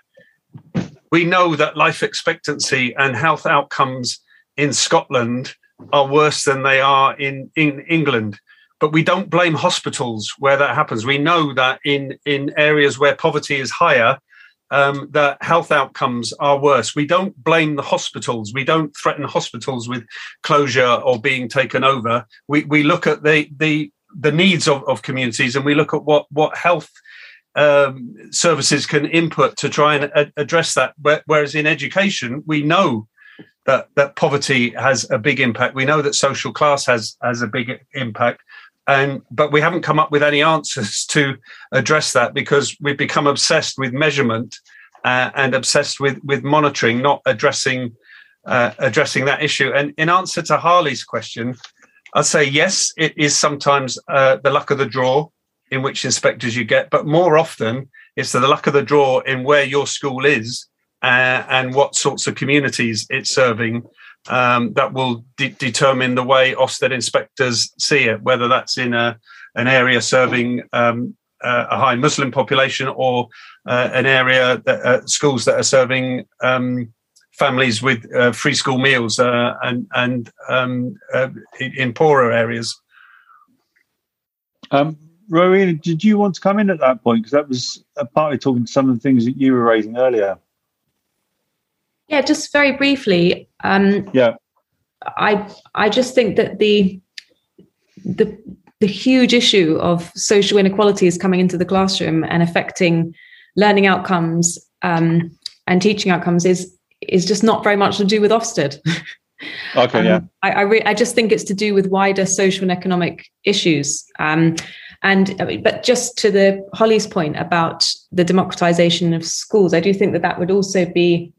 we know that life expectancy and health outcomes in Scotland are worse than they are in England, but we don't blame hospitals where that happens. We know that in areas where poverty is higher, that health outcomes are worse. We don't blame the hospitals. We don't threaten hospitals with closure or being taken over. We look at the needs of communities, and we look at what health services can input to try and address that. Whereas in education, we know that poverty has a big impact. We know that social class has a big impact, but we haven't come up with any answers to address that, because we've become obsessed with measurement and obsessed with monitoring, not addressing that issue. And in answer to Harley's question, I'd say, yes, it is sometimes the luck of the draw in which inspectors you get, but more often it's the luck of the draw in where your school is and what sorts of communities it's serving that will determine the way Ofsted inspectors see it, whether that's in an area serving a high Muslim population or an area, that, schools that are serving families with free school meals and in poorer areas. Rowena, did you want to come in at that point? Because that was partly talking to some of the things that you were raising earlier. Yeah, just very briefly. I just think that the huge issue of social inequalities coming into the classroom and affecting learning outcomes and teaching outcomes is just not very much to do with Ofsted. Okay, yeah. I just think it's to do with wider social and economic issues. But just to the Holly's point about the democratization of schools, I do think that that would also be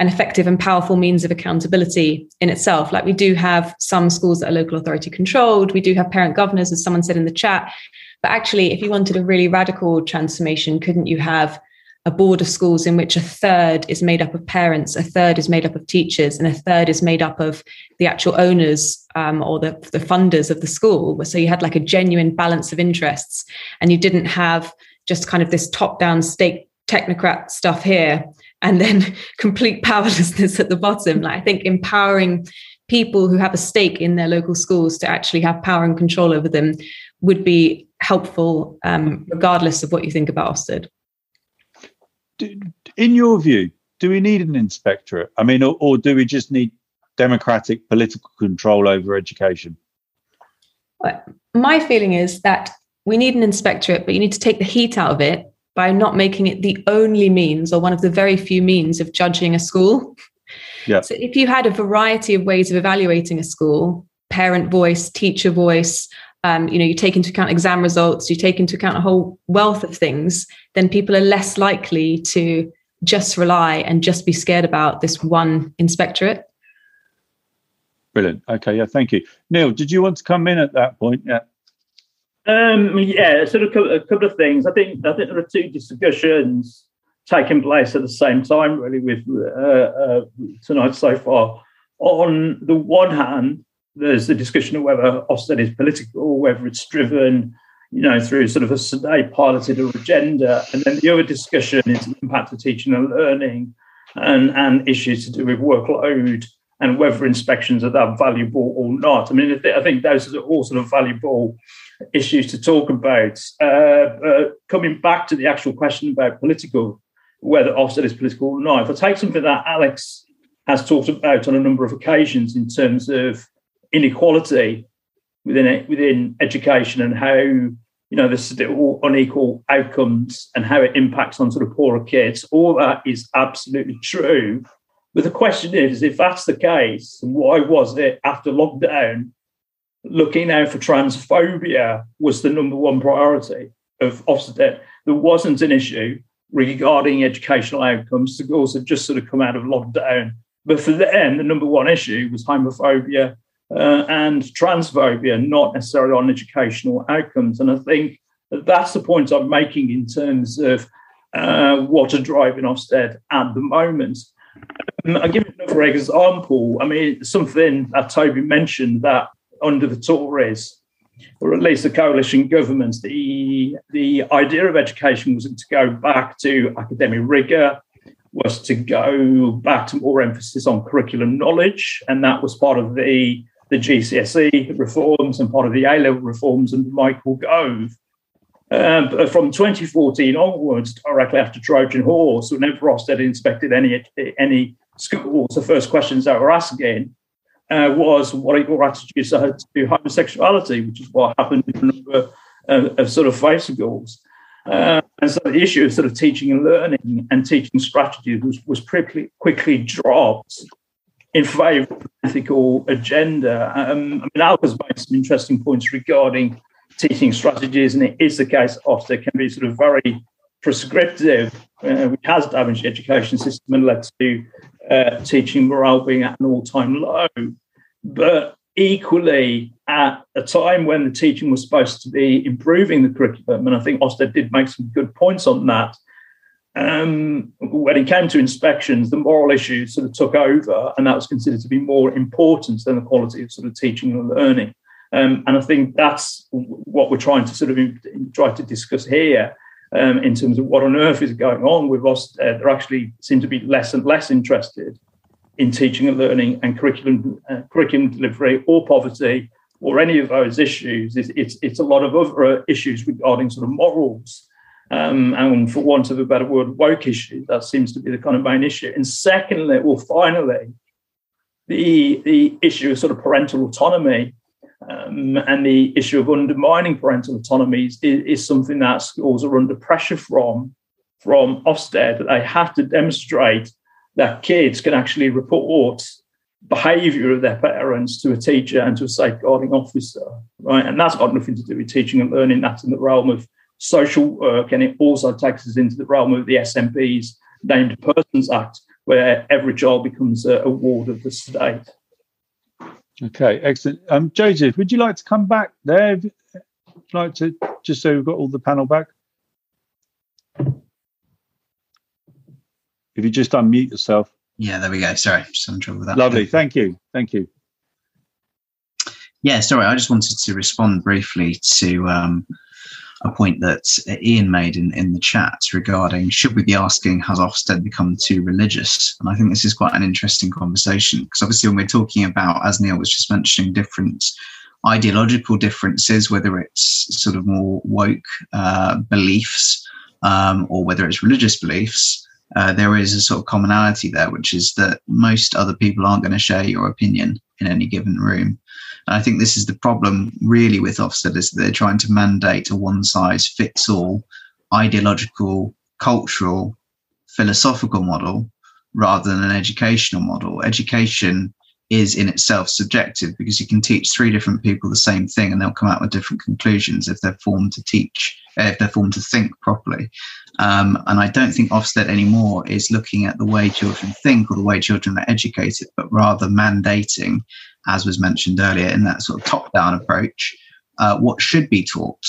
an effective and powerful means of accountability in itself. Like, we do have some schools that are local authority controlled. We do have parent governors, as someone said in the chat. But actually, if you wanted a really radical transformation, couldn't you have a board of schools in which a third is made up of parents, a third is made up of teachers, and a third is made up of the actual owners or the funders of the school? So you had like a genuine balance of interests, and you didn't have just kind of this top-down state technocrat stuff here and then complete powerlessness at the bottom. Like, I think empowering people who have a stake in their local schools to actually have power and control over them would be helpful, regardless of what you think about Ofsted. In your view, do we need an inspectorate? I mean, or do we just need democratic political control over education? My feeling is that we need an inspectorate, but you need to take the heat out of it by not making it the only means or one of the very few means of judging a school. Yeah. So if you had a variety of ways of evaluating a school, parent voice, teacher voice, you take into account exam results, you take into account a whole wealth of things, then people are less likely to just rely and just be scared about this one inspectorate. Brilliant. Okay, yeah, thank you. Neil, did you want to come in at that point? Yeah. A couple of things. I think there are two discussions taking place at the same time, really, with tonight so far. On the one hand, there's the discussion of whether Ofsted is political, or whether it's driven, through sort of a sedate piloted agenda. And then the other discussion is the impact of teaching and learning and issues to do with workload and whether inspections are that valuable or not. I mean, I think those are all sort of valuable issues to talk about. Coming back to the actual question about political, whether Ofsted is political or not, if I take something that Alex has talked about on a number of occasions in terms of inequality within education and how this is all unequal outcomes and how it impacts on sort of poorer kids, all that is absolutely true. But the question is, if that's the case, why was it after lockdown looking out for transphobia was the number one priority of Ofsted? There wasn't an issue regarding educational outcomes. The girls had just sort of come out of lockdown, but for them the number one issue was homophobia and transphobia, not necessarily on educational outcomes. And I think that's the point I'm making in terms of what are driving Ofsted at the moment. I'll give another example. I mean, something that Toby mentioned, that under the Tories, or at least the coalition governments, the idea of education was to go back to academic rigour, was to go back to more emphasis on curriculum knowledge, and that was part of the GCSE reforms and part of the A-level reforms under Michael Gove. From 2014 onwards, directly after Trojan horse, whenever Ofsted inspected any schools, the first questions that were asked again was, what are your attitudes to homosexuality, which is what happened in a number of sort of Facebook schools. And so the issue of sort of teaching and learning and teaching strategies was pretty quickly dropped in favour of ethical agenda. Al has made some interesting points regarding teaching strategies, and it is the case often can be sort of very prescriptive, which has damaged the education system and led to teaching morale being at an all-time low. But equally, at a time when the teaching was supposed to be improving the curriculum, and I think Ofsted did make some good points on that. When it came to inspections, the moral issue sort of took over, and that was considered to be more important than the quality of sort of teaching and learning. And I think that's what we're trying to sort of try to discuss here in terms of what on earth is going on with Ofsted. They actually seem to be less and less interested in teaching and learning and curriculum delivery or poverty or any of those issues. It's a lot of other issues regarding sort of morals. And for want of a better word, woke issue, that seems to be the kind of main issue. And secondly, or finally, the issue of sort of parental autonomy and the issue of undermining parental autonomy is something that schools are under pressure from Ofsted. They have to demonstrate that kids can actually report behaviour of their parents to a teacher and to a safeguarding officer, right? And that's got nothing to do with teaching and learning. That's in the realm of social work, and it also takes us into the realm of the SNP's Named Persons Act, where every child becomes a ward of the state. Okay, excellent. Joseph, would you like to come back there? Would you like to, just so we've got all the panel back? If you just unmute yourself. Yeah, there we go. Sorry, just having trouble with that. Lovely. Thank you. Thank you. Yeah, sorry. I just wanted to respond briefly to a point that Ian made in the chat regarding, should we be asking, has Ofsted become too religious? And I think this is quite an interesting conversation, because obviously when we're talking about, as Neil was just mentioning, different ideological differences, whether it's sort of more woke beliefs or whether it's religious beliefs, there is a sort of commonality there, which is that most other people aren't going to share your opinion in any given room. And I think this is the problem really with Ofsted, is that they're trying to mandate a one-size-fits-all ideological, cultural, philosophical model rather than an educational model. Education is in itself subjective, because you can teach three different people the same thing and they'll come out with different conclusions if they're formed to teach, if they're formed to think properly. And I don't think Ofsted anymore is looking at the way children think or the way children are educated, but rather mandating, as was mentioned earlier, in that sort of top-down approach, what should be taught.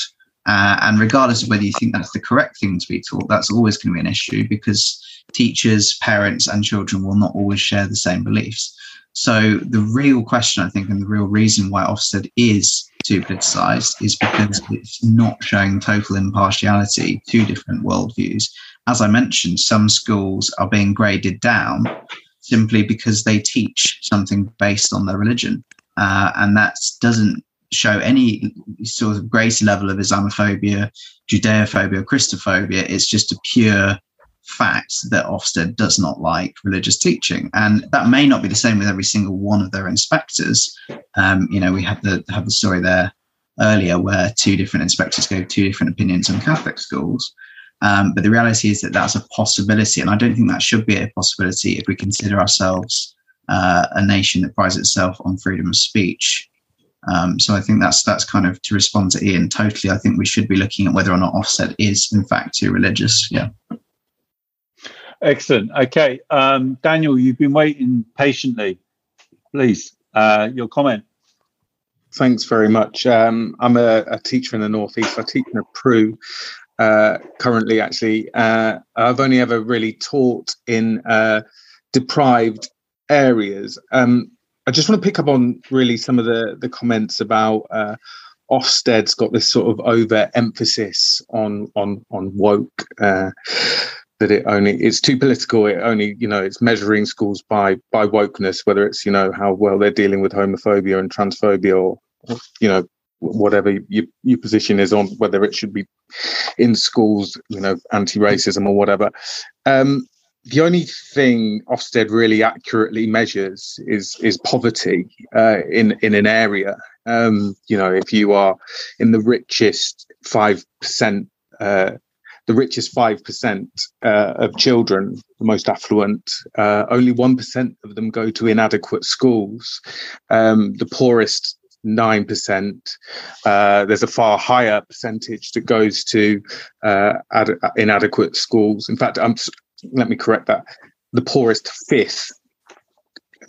And regardless of whether you think that's the correct thing to be taught, that's always going to be an issue, because teachers, parents and children will not always share the same beliefs. So the real question, I think, and the real reason why Ofsted is too politicised is because it's not showing total impartiality to different worldviews. As I mentioned, some schools are being graded down simply because they teach something based on their religion. And that doesn't show any sort of greater level of Islamophobia, Judeophobia, Christophobia. It's just a pure fact that Ofsted does not like religious teaching, and that may not be the same with every single one of their inspectors. You know, we have the story there earlier where two different inspectors gave two different opinions on Catholic schools, but the reality is that that's a possibility, and I don't think that should be a possibility if we consider ourselves a nation that prides itself on freedom of speech. So I think that's kind of to respond to Ian totally. I think we should be looking at whether or not Ofsted is in fact too religious. Yeah. Excellent. Okay. Daniel, you've been waiting patiently. Please, your comment. Thanks very much. I'm a teacher in the Northeast. I teach in a PRU currently, actually. I've only ever really taught in deprived areas. I just want to pick up on really some of the comments about Ofsted's got this sort of overemphasis on woke. That it's too political. It only, you know, it's measuring schools by wokeness, whether it's, you know, how well they're dealing with homophobia and transphobia, or, you know, whatever your position is on whether it should be in schools, you know, anti-racism or whatever. The only thing Ofsted really accurately measures is poverty in an area. You know, if you are in the richest 5%. The richest 5% of children, the most affluent, only 1% of them go to inadequate schools. The poorest 9%. There's a far higher percentage that goes to inadequate schools. In fact, let me correct that. The poorest fifth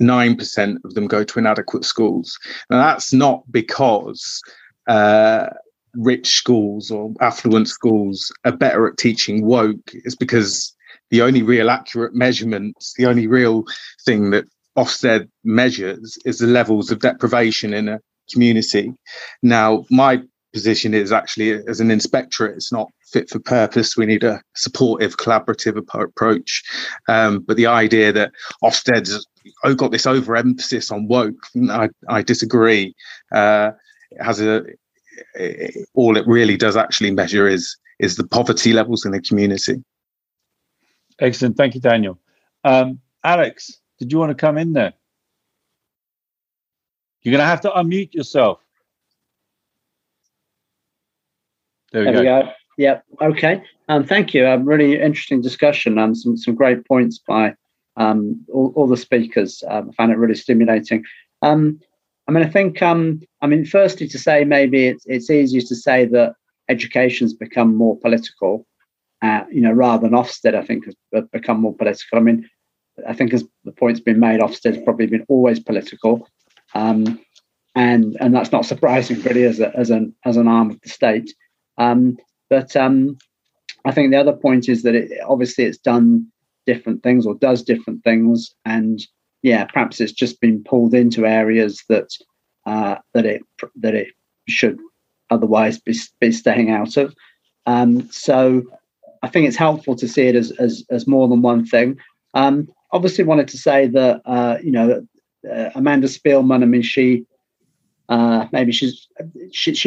9% of them go to inadequate schools. Now, that's not because rich schools or affluent schools are better at teaching woke. It's because the only real accurate measurements, the only real thing that Ofsted measures is the levels of deprivation in a community. Now, my position is actually, as an inspectorate, it's not fit for purpose. We need a supportive, collaborative approach. But the idea that Ofsted's got this overemphasis on woke, I disagree. It has all it really does actually measure is the poverty levels in the community. Excellent. Thank you, Daniel. Alex, did you want to come in there? You're going to have to unmute yourself. There we go. Yeah. Okay. Thank you. Really interesting discussion. Some great points by all the speakers. I found it really stimulating. Firstly, to say maybe it's easier to say that education's become more political, rather than Ofsted, I think, has become more political. I mean, I think as the point's been made, Ofsted's probably been always political, and that's not surprising, really, as an arm of the state. But I think the other point is that it's done different things or does different things, and yeah, perhaps it's just been pulled into areas that it should otherwise be staying out of. So I think it's helpful to see it as more than one thing. Obviously, wanted to say that Amanda Spielman. I mean, she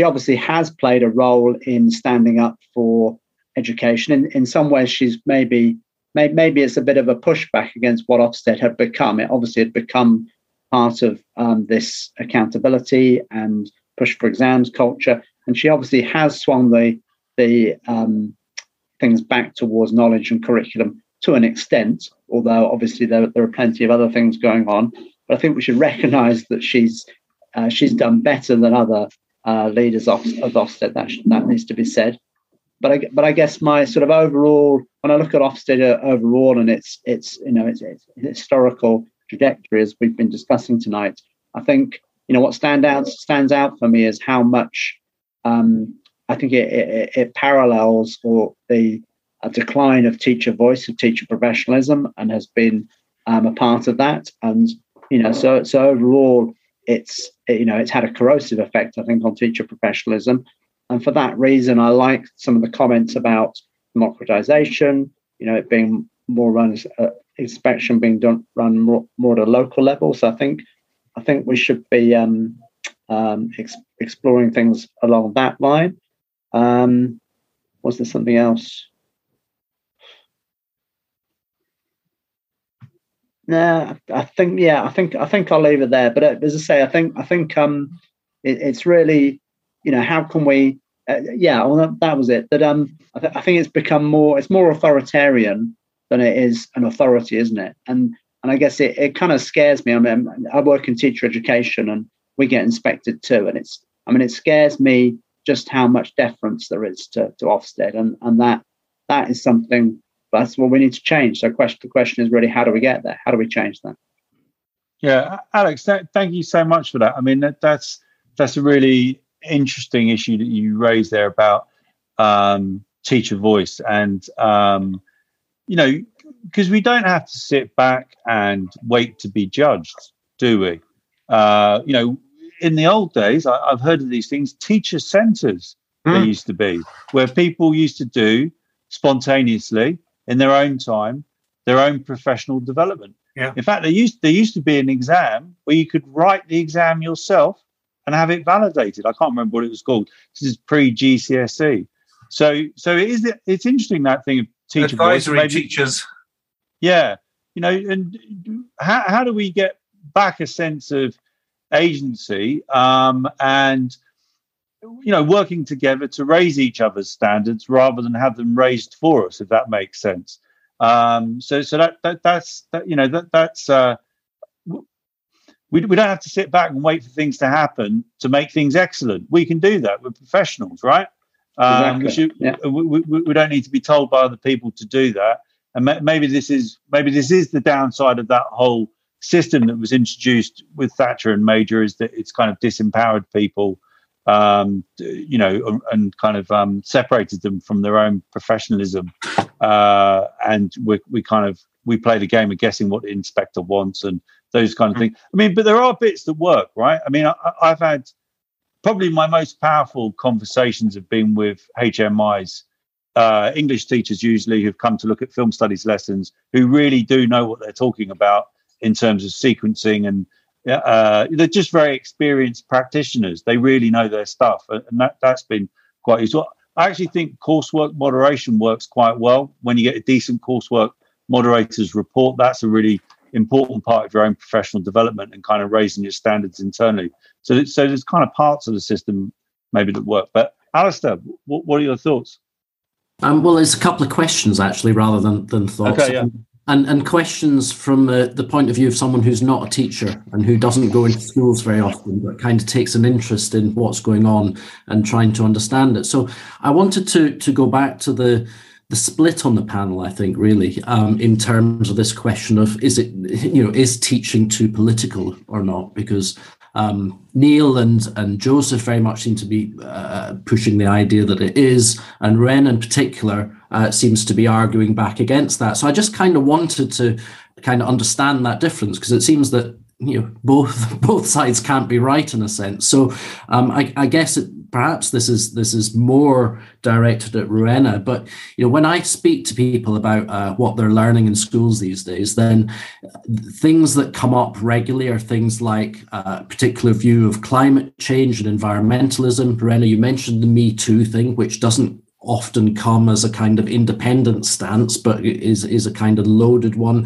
obviously has played a role in standing up for education. In some ways, she's maybe it's a bit of a pushback against what Ofsted had become. It obviously had become part of this accountability and push for exams culture, and she obviously has swung the things back towards knowledge and curriculum to an extent. Although obviously there are plenty of other things going on, but I think we should recognise that she's done better than other leaders of Ofsted. That needs to be said. But I guess my sort of overall, when I look at Ofsted overall and its historical trajectory, as we've been discussing tonight, I think what stands out for me is how much I think it parallels or a decline of teacher voice, of teacher professionalism, and has been a part of that. And so overall, it's had a corrosive effect, I think, on teacher professionalism. And for that reason, I like some of the comments about democratization, it being more run, inspection being run more at a local level. So I think we should be exploring things along that line. Was there something else? No, I think I'll leave it there. But as I say, I think it's really, how can we? That was it. That I think it's become more. It's more authoritarian than it is an authority, isn't it? And I guess it kind of scares me. I mean, I work in teacher education, and we get inspected too. And it scares me just how much deference there is to Ofsted, and that is something. That's what we need to change. So the question is really, how do we get there? How do we change that? Yeah, Alex, thank you so much for that. I mean, that's a really interesting issue that you raised there about teacher voice. And, because we don't have to sit back and wait to be judged, do we? In the old days, I've heard of these things, teacher centres there used to be, where people used to do spontaneously, in their own time, their own professional development. Yeah. In fact, there used to be an exam where you could write the exam yourself and have it validated. I can't remember what it was called. This is pre-GCSE. So it's interesting, that thing of teacher advisory voice, teachers. Yeah, and how do we get back a sense of agency and working together to raise each other's standards rather than have them raised for us, if that makes sense. We don't have to sit back and wait for things to happen to make things excellent. We can do that. We're professionals, right? Exactly. We don't need to be told by other people to do that. And maybe this is the downside of that whole system that was introduced with Thatcher and Major is that it's kind of disempowered people, you know, and kind of separated them from their own professionalism. And we play the game of guessing what the inspector wants and those kind of things. I mean, but there are bits that work, right? I mean, I've had probably my most powerful conversations have been with HMIs, English teachers usually who've come to look at film studies lessons, who really do know what they're talking about in terms of sequencing, and they're just very experienced practitioners. They really know their stuff, and that's been quite useful. I actually think coursework moderation works quite well. When you get a decent coursework moderator's report, that's a really important part of your own professional development and kind of raising your standards internally. So there's kind of parts of the system maybe that work. But Alistair, what are your thoughts? Well, there's a couple of questions actually rather than thoughts. Okay, yeah. And questions from the point of view of someone who's not a teacher and who doesn't go into schools very often, but kind of takes an interest in what's going on and trying to understand it. So I wanted to go back to the split on the panel, I think, really, in terms of this question of, is it, you know, is teaching too political or not? Because Neil and Joseph very much seem to be pushing the idea that it is, and Ren in particular seems to be arguing back against that. So I just kind of wanted to kind of understand that difference, because it seems that, you know, both sides can't be right in a sense. So I guess perhaps this is more directed at Rowena, but you know, when I speak to people about what they're learning in schools these days, then things that come up regularly are things like a particular view of climate change and environmentalism. Rowena, you mentioned the Me Too thing, which doesn't often come as a kind of independent stance, but is a kind of loaded one.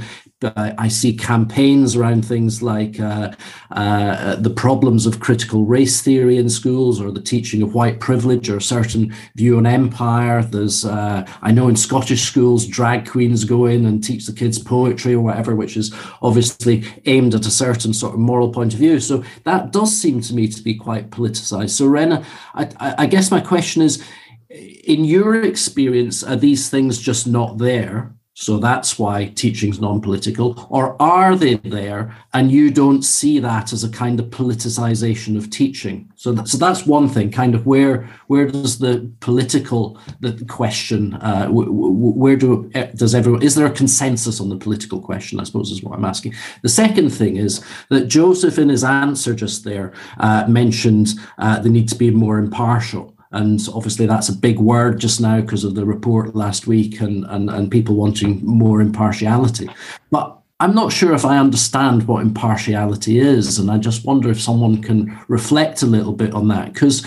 I see campaigns around things like the problems of critical race theory in schools, or the teaching of white privilege, or a certain view on empire. There's, I know in Scottish schools, drag queens go in and teach the kids poetry or whatever, which is obviously aimed at a certain sort of moral point of view. So that does seem to me to be quite politicized. So Rena, I guess my question is, in your experience, are these things just not there? So that's why teaching's non-political, or are they there and you don't see that as a kind of politicization of teaching? So that's one thing, kind of where does the political the question, where does everyone, is there a consensus on the political question, I suppose is what I'm asking. The second thing is that Joseph in his answer just there mentioned the need to be more impartial. And obviously that's a big word just now because of the report last week and people wanting more impartiality. But I'm not sure if I understand what impartiality is, and I just wonder if someone can reflect a little bit on that, because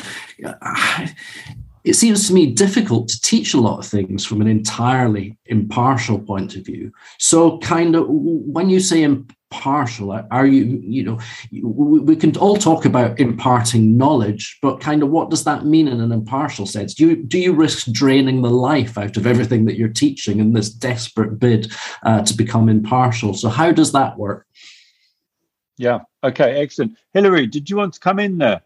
it seems to me difficult to teach a lot of things from an entirely impartial point of view. So kind of when you say impartial, are you know, we can all talk about imparting knowledge, but kind of what does that mean in an impartial sense? Do you risk draining the life out of everything that you're teaching in this desperate bid to become impartial? So how does that work? Yeah. Okay. Excellent. Hilary, did you want to come in there?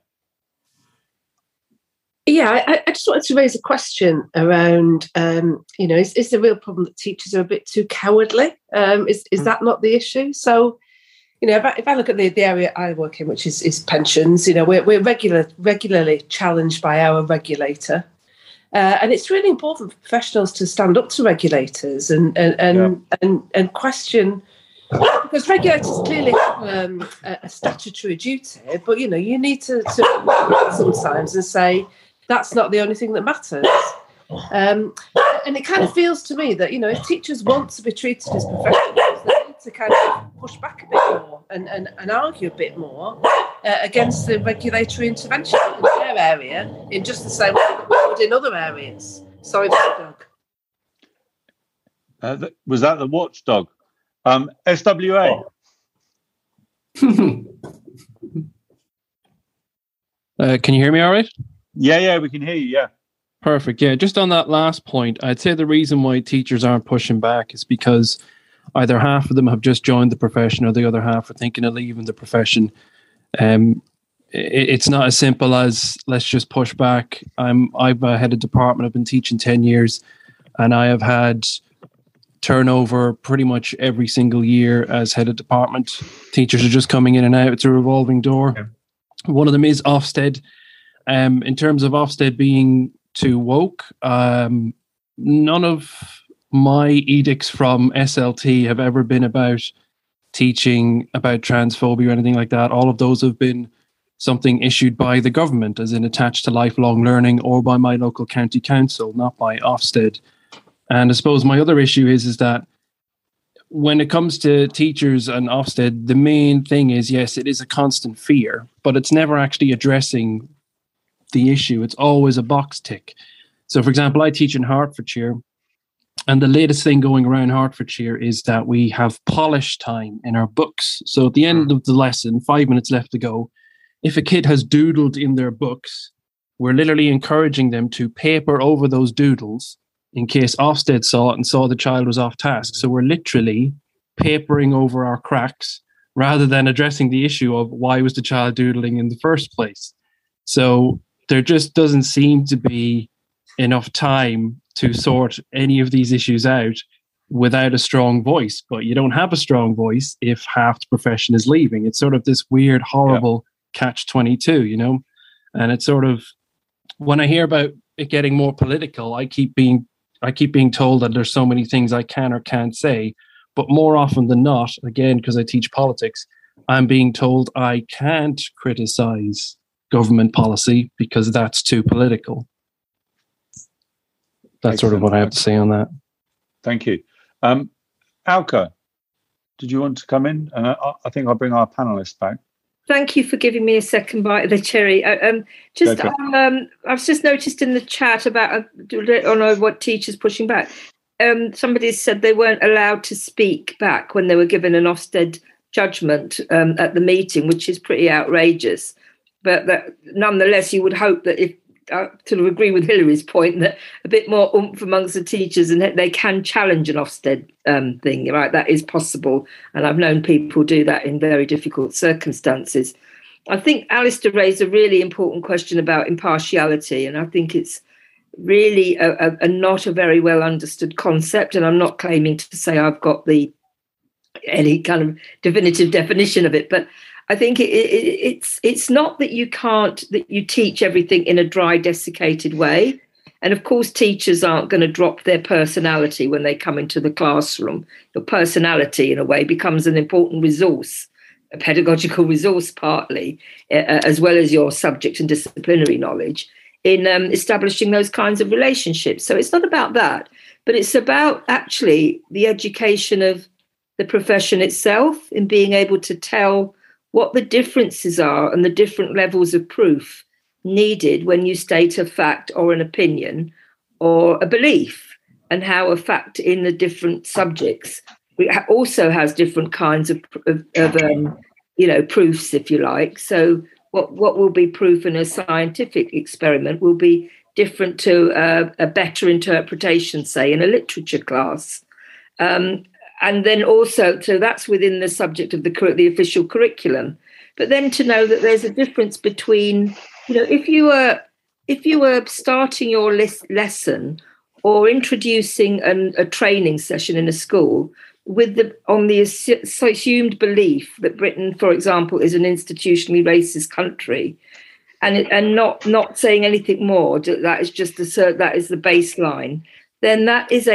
Yeah, I just wanted to raise a question around, you know, is the real problem that teachers are a bit too cowardly? Is that not the issue? So, you know, if I look at the area I work in, which is pensions, you know, we're regularly challenged by our regulator. And it's really important for professionals to stand up to regulators and question, because regulators clearly have a statutory duty, but, you know, you need to sometimes and say, that's not the only thing that matters. And it kind of feels to me that, you know, if teachers want to be treated as professionals, they need to kind of push back a bit more and argue a bit more against the regulatory intervention in their area in just the same way that we would in other areas. Sorry, watchdog. Was that the watchdog? SWA. Can you hear me all right? Yeah, we can hear you, yeah. Perfect. Yeah, just on that last point, I'd say the reason why teachers aren't pushing back is because either half of them have just joined the profession or the other half are thinking of leaving the profession. It's not as simple as let's just push back. I've had a department, I've been teaching 10 years, and I have had turnover pretty much every single year as head of department. Teachers are just coming in and out. It's a revolving door. Yeah. One of them is Ofsted. In terms of Ofsted being too woke, none of my edicts from SLT have ever been about teaching about transphobia or anything like that. All of those have been something issued by the government, as in attached to lifelong learning, or by my local county council, not by Ofsted. And I suppose my other issue is that when it comes to teachers and Ofsted, the main thing is, yes, it is a constant fear, but it's never actually addressing the issue. It's always a box tick. So, for example, I teach in Hertfordshire, and the latest thing going around Hertfordshire is that we have polish time in our books. So at the end of the lesson, 5 minutes left to go, if a kid has doodled in their books, we're literally encouraging them to paper over those doodles in case Ofsted saw it and saw the child was off task. So we're literally papering over our cracks rather than addressing the issue of why was the child doodling in the first place. So there just doesn't seem to be enough time to sort any of these issues out without a strong voice. But you don't have a strong voice if half the profession is leaving. It's sort of this weird, horrible... Yeah. Catch-22, you know, and it's sort of, when I hear about it getting more political, I keep being told that there's so many things I can or can't say, but more often than not, again, because I teach politics, I'm being told I can't criticize government policy because that's too political. That's Excellent. Sort of what I have to say on that. Thank you. Alka, did you want to come in? And I think I'll bring our panelists back. Thank you for giving me a second bite of the cherry. I've just noticed in the chat about what teachers pushing back. Somebody said they weren't allowed to speak back when they were given an Ofsted judgment at the meeting, which is pretty outrageous. But that, nonetheless, you would hope that if I sort of agree with Hilary's point that a bit more oomph amongst the teachers and they can challenge an Ofsted thing, right? That is possible. And I've known people do that in very difficult circumstances. I think Alistair raised a really important question about impartiality. And I think it's really a not a very well understood concept. And I'm not claiming to say I've got any kind of definitive definition of it, but I think it's not that you can't, that you teach everything in a dry, desiccated way. And of course, teachers aren't going to drop their personality when they come into the classroom. Your personality, in a way, becomes an important resource, a pedagogical resource partly, as well as your subject and disciplinary knowledge in establishing those kinds of relationships. So it's not about that, but it's about actually the education of the profession itself in being able to tell what the differences are and the different levels of proof needed when you state a fact or an opinion or a belief, and how a fact in the different subjects also has different kinds of proofs, if you like. So what will be proof in a scientific experiment will be different to a better interpretation, say, in a literature class. And then also, so that's within the subject of the official curriculum. But then to know that there's a difference between, you know, if you were starting your lesson or introducing a training session in a school with on the assumed belief that Britain, for example, is an institutionally racist country, and not saying anything more, that is just that is the baseline. Then that is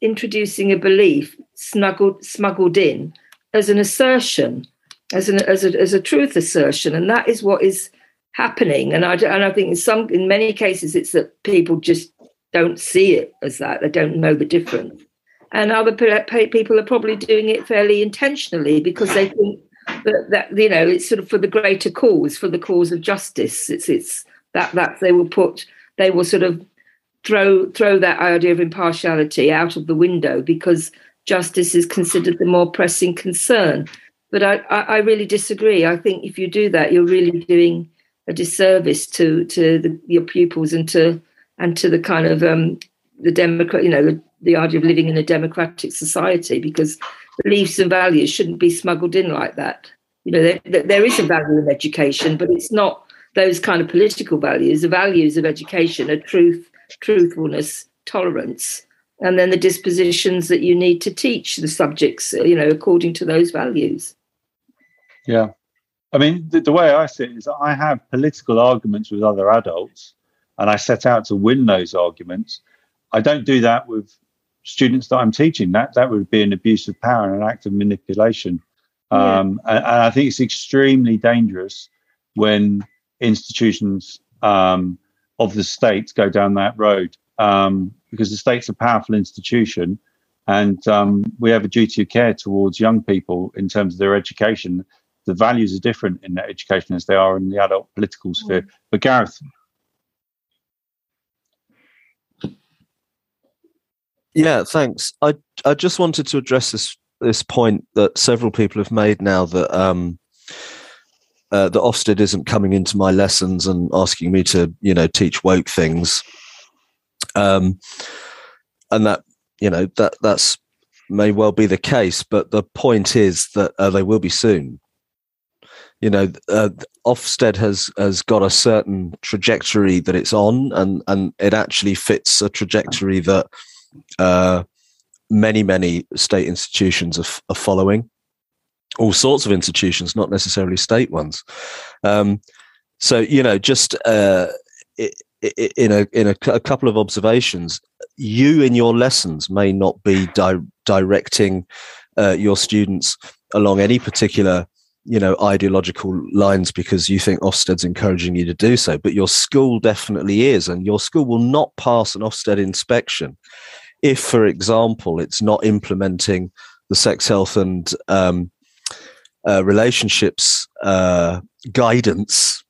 introducing a belief smuggled in as an assertion, as a truth assertion, and that is what is happening. And I think in many cases it's that people just don't see it as that. They don't know the difference, and other people are probably doing it fairly intentionally because they think that you know it's sort of for the greater cause, for the cause of justice. It's that they will sort of throw that idea of impartiality out of the window because justice is considered the more pressing concern. But I really disagree. I think if you do that, you're really doing a disservice to your pupils and to the kind of the democrat, you know, the idea of living in a democratic society, because beliefs and values shouldn't be smuggled in like that. You know, there is a value in education, but it's not those kind of political values. The values of education are truthfulness, tolerance, and then the dispositions that you need to teach the subjects, according to those values. Yeah. I mean, the way I see it is I have political arguments with other adults and I set out to win those arguments. I don't do that with students that I'm teaching. That would be an abuse of power and an act of manipulation. Yeah. And I think it's extremely dangerous when institutions of the state go down that road, because the state's a powerful institution, and we have a duty of care towards young people in terms of their education. The values are different in their education as they are in the adult political sphere. Mm. But Gareth. Yeah, thanks. I just wanted to address this point that several people have made now, that that Ofsted isn't coming into my lessons and asking me to, teach woke things. And that, that's may well be the case, but the point is that they will be soon. Ofsted has got a certain trajectory that it's on, and it actually fits a trajectory that many state institutions are following, all sorts of institutions, not necessarily state ones. In a couple of observations, you in your lessons may not be directing your students along any particular ideological lines because you think Ofsted's encouraging you to do so, but your school definitely is, and your school will not pass an Ofsted inspection if, for example, it's not implementing the sex, health and relationships guidance.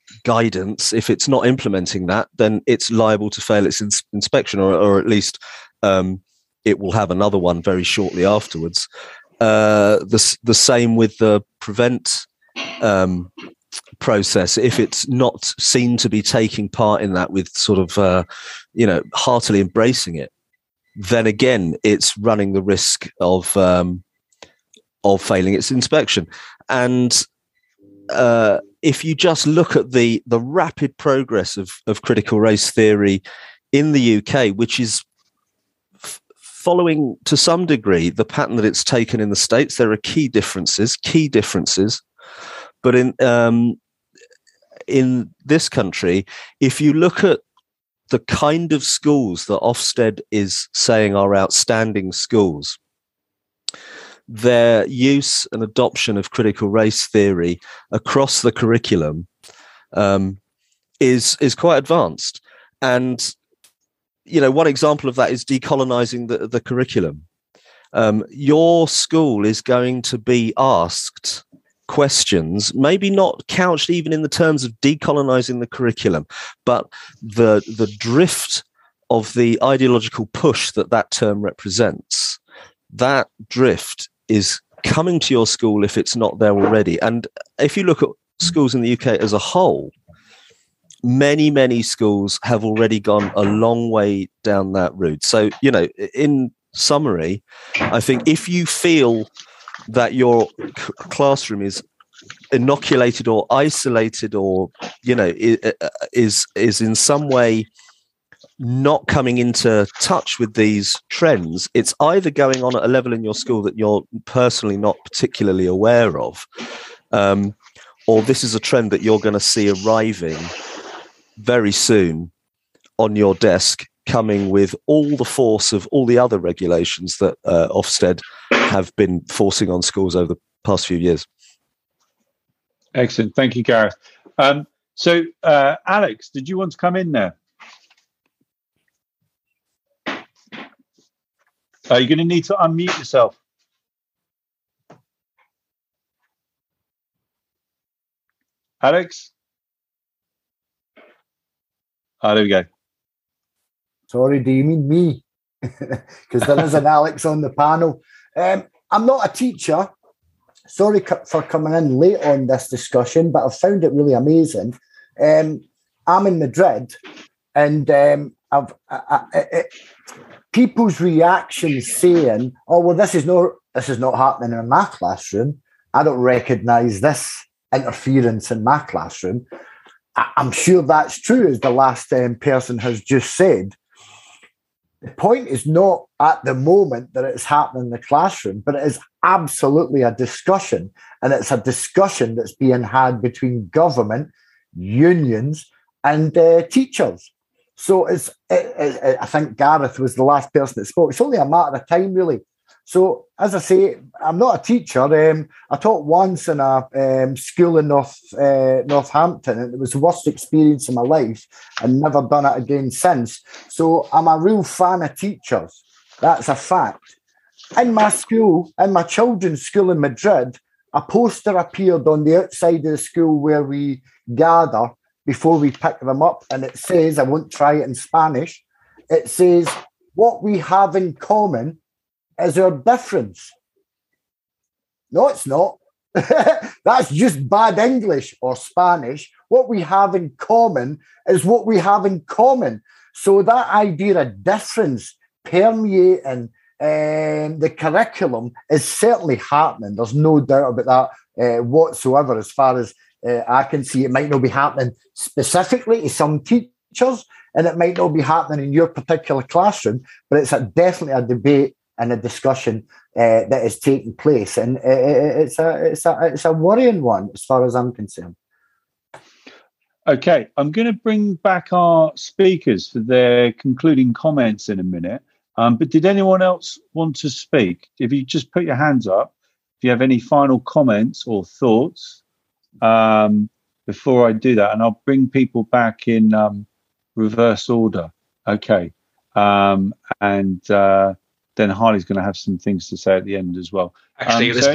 If it's not implementing that, then it's liable to fail its inspection, or at least it will have another one very shortly afterwards. The same with the prevent process. If it's not seen to be taking part in that with sort of heartily embracing it, then again it's running the risk of failing its inspection. And if you just look at the rapid progress of critical race theory in the UK, which is following to some degree the pattern that it's taken in the States, there are key differences, but in this country, if you look at the kind of schools that Ofsted is saying are outstanding schools, their use and adoption of critical race theory across the curriculum is quite advanced. And one example of that is decolonizing the curriculum. Your school is going to be asked questions, maybe not couched even in the terms of decolonizing the curriculum, but the drift of the ideological push that term represents, that drift is coming to your school if it's not there already. And if you look at schools in the UK as a whole, many schools have already gone a long way down that route. So, in summary, I think if you feel that your classroom is inoculated or isolated or, is in some way not coming into touch with these trends, it's either going on at a level in your school that you're personally not particularly aware of, or this is a trend that you're going to see arriving very soon on your desk, coming with all the force of all the other regulations that Ofsted have been forcing on schools over the past few years. Excellent. Thank you, Gareth. So, Alex, did you want to come in there? You're going to need to unmute yourself. Alex? Oh, there we go. Sorry, do you mean me? Because there is an Alex on the panel. I'm not a teacher. Sorry for coming in late on this discussion, but I've found it really amazing. I'm in Madrid, and people's reactions saying, "Oh, well, this is not happening in my classroom. I don't recognise this interference in my classroom." I'm sure that's true, as the last person has just said. The point is not at the moment that it's happening in the classroom, but it is absolutely a discussion. And it's a discussion that's being had between government, unions, and teachers. So it's I think Gareth was the last person that spoke. It's only a matter of time, really. So, as I say, I'm not a teacher. I taught once in a school in Northampton, and it was the worst experience of my life, and never done it again since. So I'm a real fan of teachers. That's a fact. In my school, in my children's school in Madrid, a poster appeared on the outside of the school where we gather before we pick them up, and it says, I won't try it in Spanish, it says, what we have in common is our difference. No, it's not. That's just bad English or Spanish. What we have in common is what we have in common. So that idea of difference permeating the curriculum is certainly happening. There's no doubt about that whatsoever. As far as I can see, it might not be happening specifically to some teachers, and it might not be happening in your particular classroom, but it's definitely a debate and a discussion that is taking place, and it's a worrying one as far as I'm concerned. Okay, I'm going to bring back our speakers for their concluding comments in a minute. But did anyone else want to speak? If you just put your hands up, if you have any final comments or thoughts before I do that, and I'll bring people back in reverse order. Okay, then Harley's going to have some things to say at the end as well. Actually, it was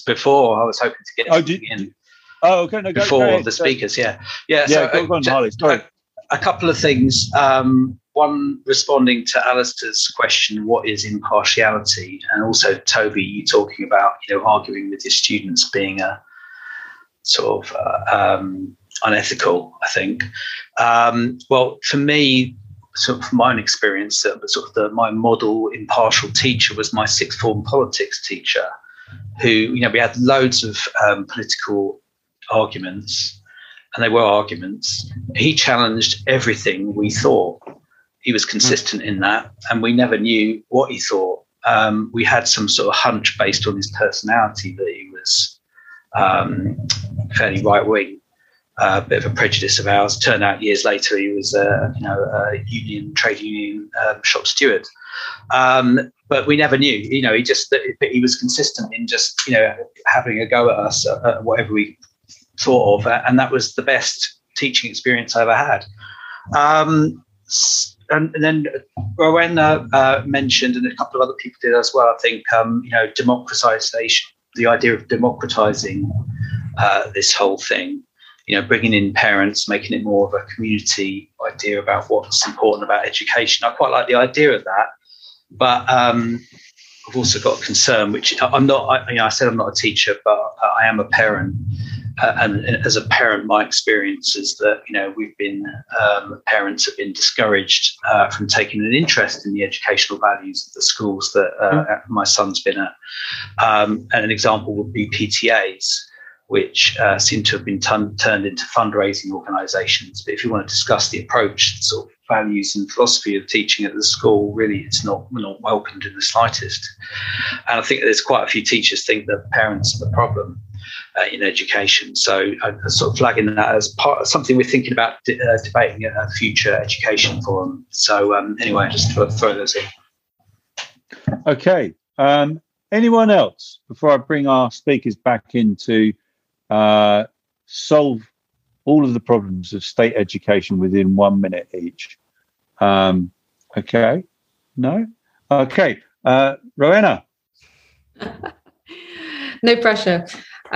before I was hoping to get in. Oh, okay. No, before the speakers, yeah. Yeah, so go on, Harley. A couple of things. One, responding to Alistair's question, what is impartiality? And also, Toby, you talking about, arguing with your students being a sort of unethical, I think. Well, for me, sort of from my own experience, my model impartial teacher was my sixth form politics teacher, who, we had loads of political arguments, and they were arguments. He challenged everything we thought. He was consistent in that, and we never knew what he thought. We had some sort of hunch based on his personality that he was fairly right wing. A bit of a prejudice of ours. Turned out years later he was a trade union shop steward, but we never knew. He was consistent in just having a go at us, at whatever we thought of, and that was the best teaching experience I ever had. And then Rowena mentioned, and a couple of other people did as well, I think, democratization, the idea of democratizing this whole thing. Bringing in parents, making it more of a community idea about what's important about education. I quite like the idea of that, but I've also got a concern, which I'm not. I said I'm not a teacher, but I am a parent, and as a parent, my experience is that parents have been discouraged from taking an interest in the educational values of the schools that my son's been at. And an example would be PTAs, which seem to have been turned into fundraising organisations. But if you want to discuss the approach, the sort of values and philosophy of teaching at the school, really it's not welcomed in the slightest. And I think there's quite a few teachers think that parents are the problem in education. So I'm sort of flagging that as part of something we're thinking about debating at a future education forum. So anyway, just throw those in. Okay. Anyone else before I bring our speakers back into solve all of the problems of state education within 1 minute each. Okay. No? Okay. Rowena. No pressure.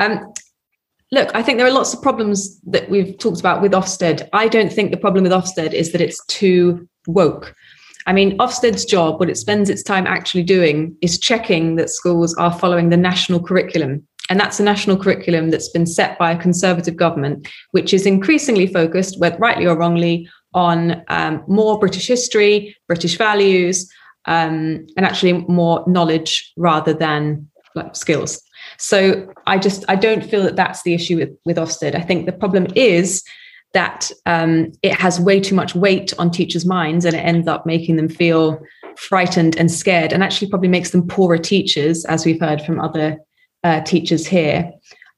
Look, I think there are lots of problems that we've talked about with Ofsted. I don't think the problem with Ofsted is that it's too woke. I mean, Ofsted's job, what it spends its time actually doing, is checking that schools are following the national curriculum. And that's a national curriculum that's been set by a Conservative government, which is increasingly focused, whether rightly or wrongly, on more British history, British values, and actually more knowledge rather than skills. So I don't feel that that's the issue with Ofsted. I think the problem is that it has way too much weight on teachers' minds, and it ends up making them feel frightened and scared, and actually probably makes them poorer teachers, as we've heard from other teachers here.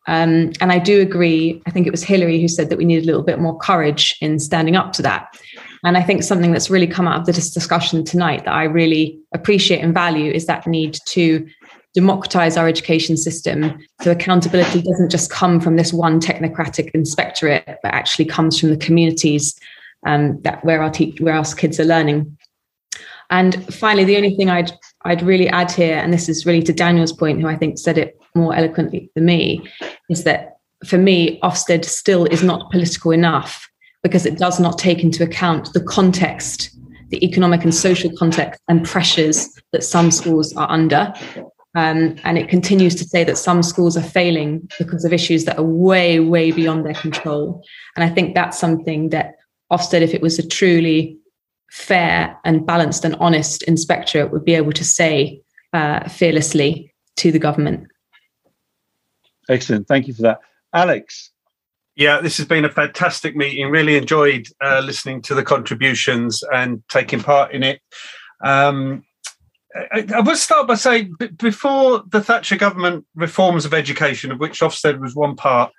And I do agree, I think it was Hillary who said that we need a little bit more courage in standing up to that. And I think something that's really come out of this discussion tonight that I really appreciate and value is that need to democratize our education system, so accountability doesn't just come from this one technocratic inspectorate, but actually comes from the communities where our kids are learning. And finally, the only thing I'd really add here, and this is really to Daniel's point, who I think said it more eloquently than me, is that for me, Ofsted still is not political enough because it does not take into account the context, the economic and social context and pressures that some schools are under. And it continues to say that some schools are failing because of issues that are way, way beyond their control. And I think that's something that Ofsted, if it was a truly fair and balanced and honest inspectorate, would be able to say fearlessly to the government. Excellent. Thank you for that. Alex. Yeah, this has been a fantastic meeting. Really enjoyed listening to the contributions and taking part in it. I would start by saying, before the Thatcher government reforms of education, of which Ofsted was one part,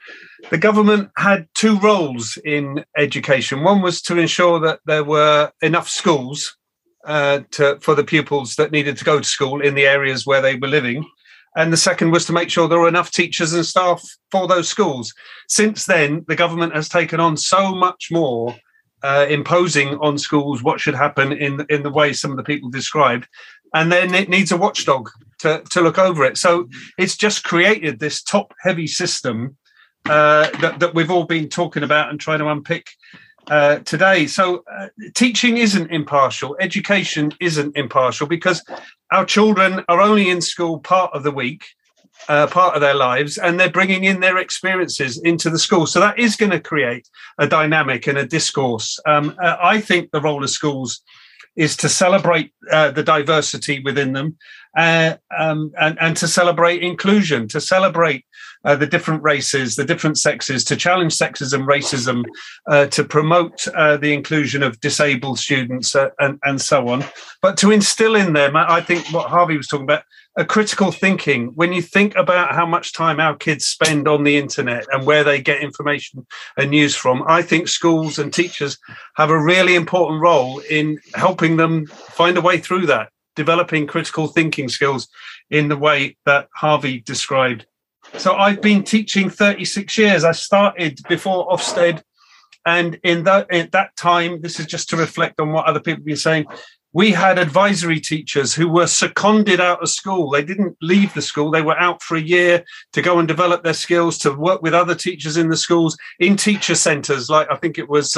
the government had two roles in education. One was to ensure that there were enough schools for the pupils that needed to go to school in the areas where they were living. And the second was to make sure there were enough teachers and staff for those schools. Since then, the government has taken on so much more, imposing on schools what should happen in the way some of the people described. And then it needs a watchdog to look over it. So it's just created this top-heavy system that we've all been talking about and trying to unpick today. So teaching isn't impartial. Education isn't impartial because our children are only in school part of the week, part of their lives, and they're bringing in their experiences into the school. So that is going to create a dynamic and a discourse. I think the role of schools is to celebrate the diversity within them and to celebrate inclusion, to celebrate the different races, the different sexes, to challenge sexism, racism, to promote the inclusion of disabled students and so on. But to instill in them, I think what Harvey was talking about, a critical thinking. When you think about how much time our kids spend on the internet and where they get information and news from, I think schools and teachers have a really important role in helping them find a way through that, developing critical thinking skills in the way that Harvey described. So I've been teaching 36 years. I started before Ofsted, and in that time, this is just to reflect on what other people have been saying, we had advisory teachers who were seconded out of school. They didn't leave the school. They were out for a year to go and develop their skills, to work with other teachers in the schools, in teacher centres. Like I think it was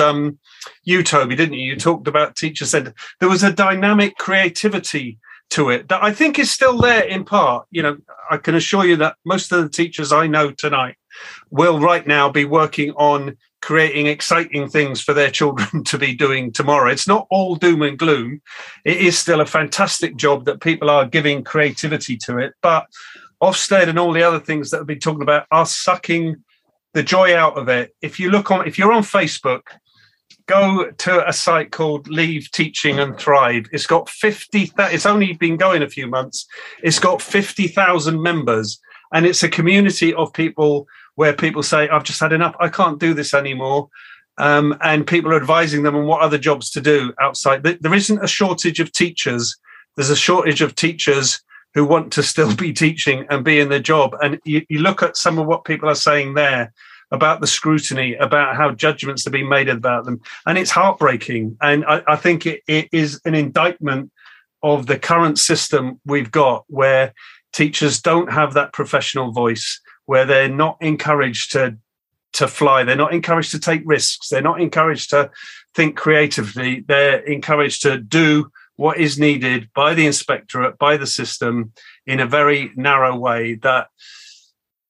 you, Toby, didn't you? You talked about teacher centre. There was a dynamic creativity to it that I think is still there in part. You know, I can assure you that most of the teachers I know tonight will right now be working on creating exciting things for their children to be doing tomorrow. It's not all doom and gloom. It is still a fantastic job that people are giving creativity to it. But Ofsted and all the other things that we've been talking about are sucking the joy out of it. If you're on Facebook, go to a site called Leave Teaching and Thrive. It's got it's only been going a few months. It's got 50,000 members, and it's a community of people where people say, I've just had enough, I can't do this anymore. And people are advising them on what other jobs to do outside. There isn't a shortage of teachers. There's a shortage of teachers who want to still be teaching and be in their job. And you look at some of what people are saying there about the scrutiny, about how judgments are being made about them. And it's heartbreaking. And I think it is an indictment of the current system we've got, where teachers don't have that professional voice, where they're not encouraged to fly, they're not encouraged to take risks, they're not encouraged to think creatively, they're encouraged to do what is needed by the inspectorate, by the system, in a very narrow way that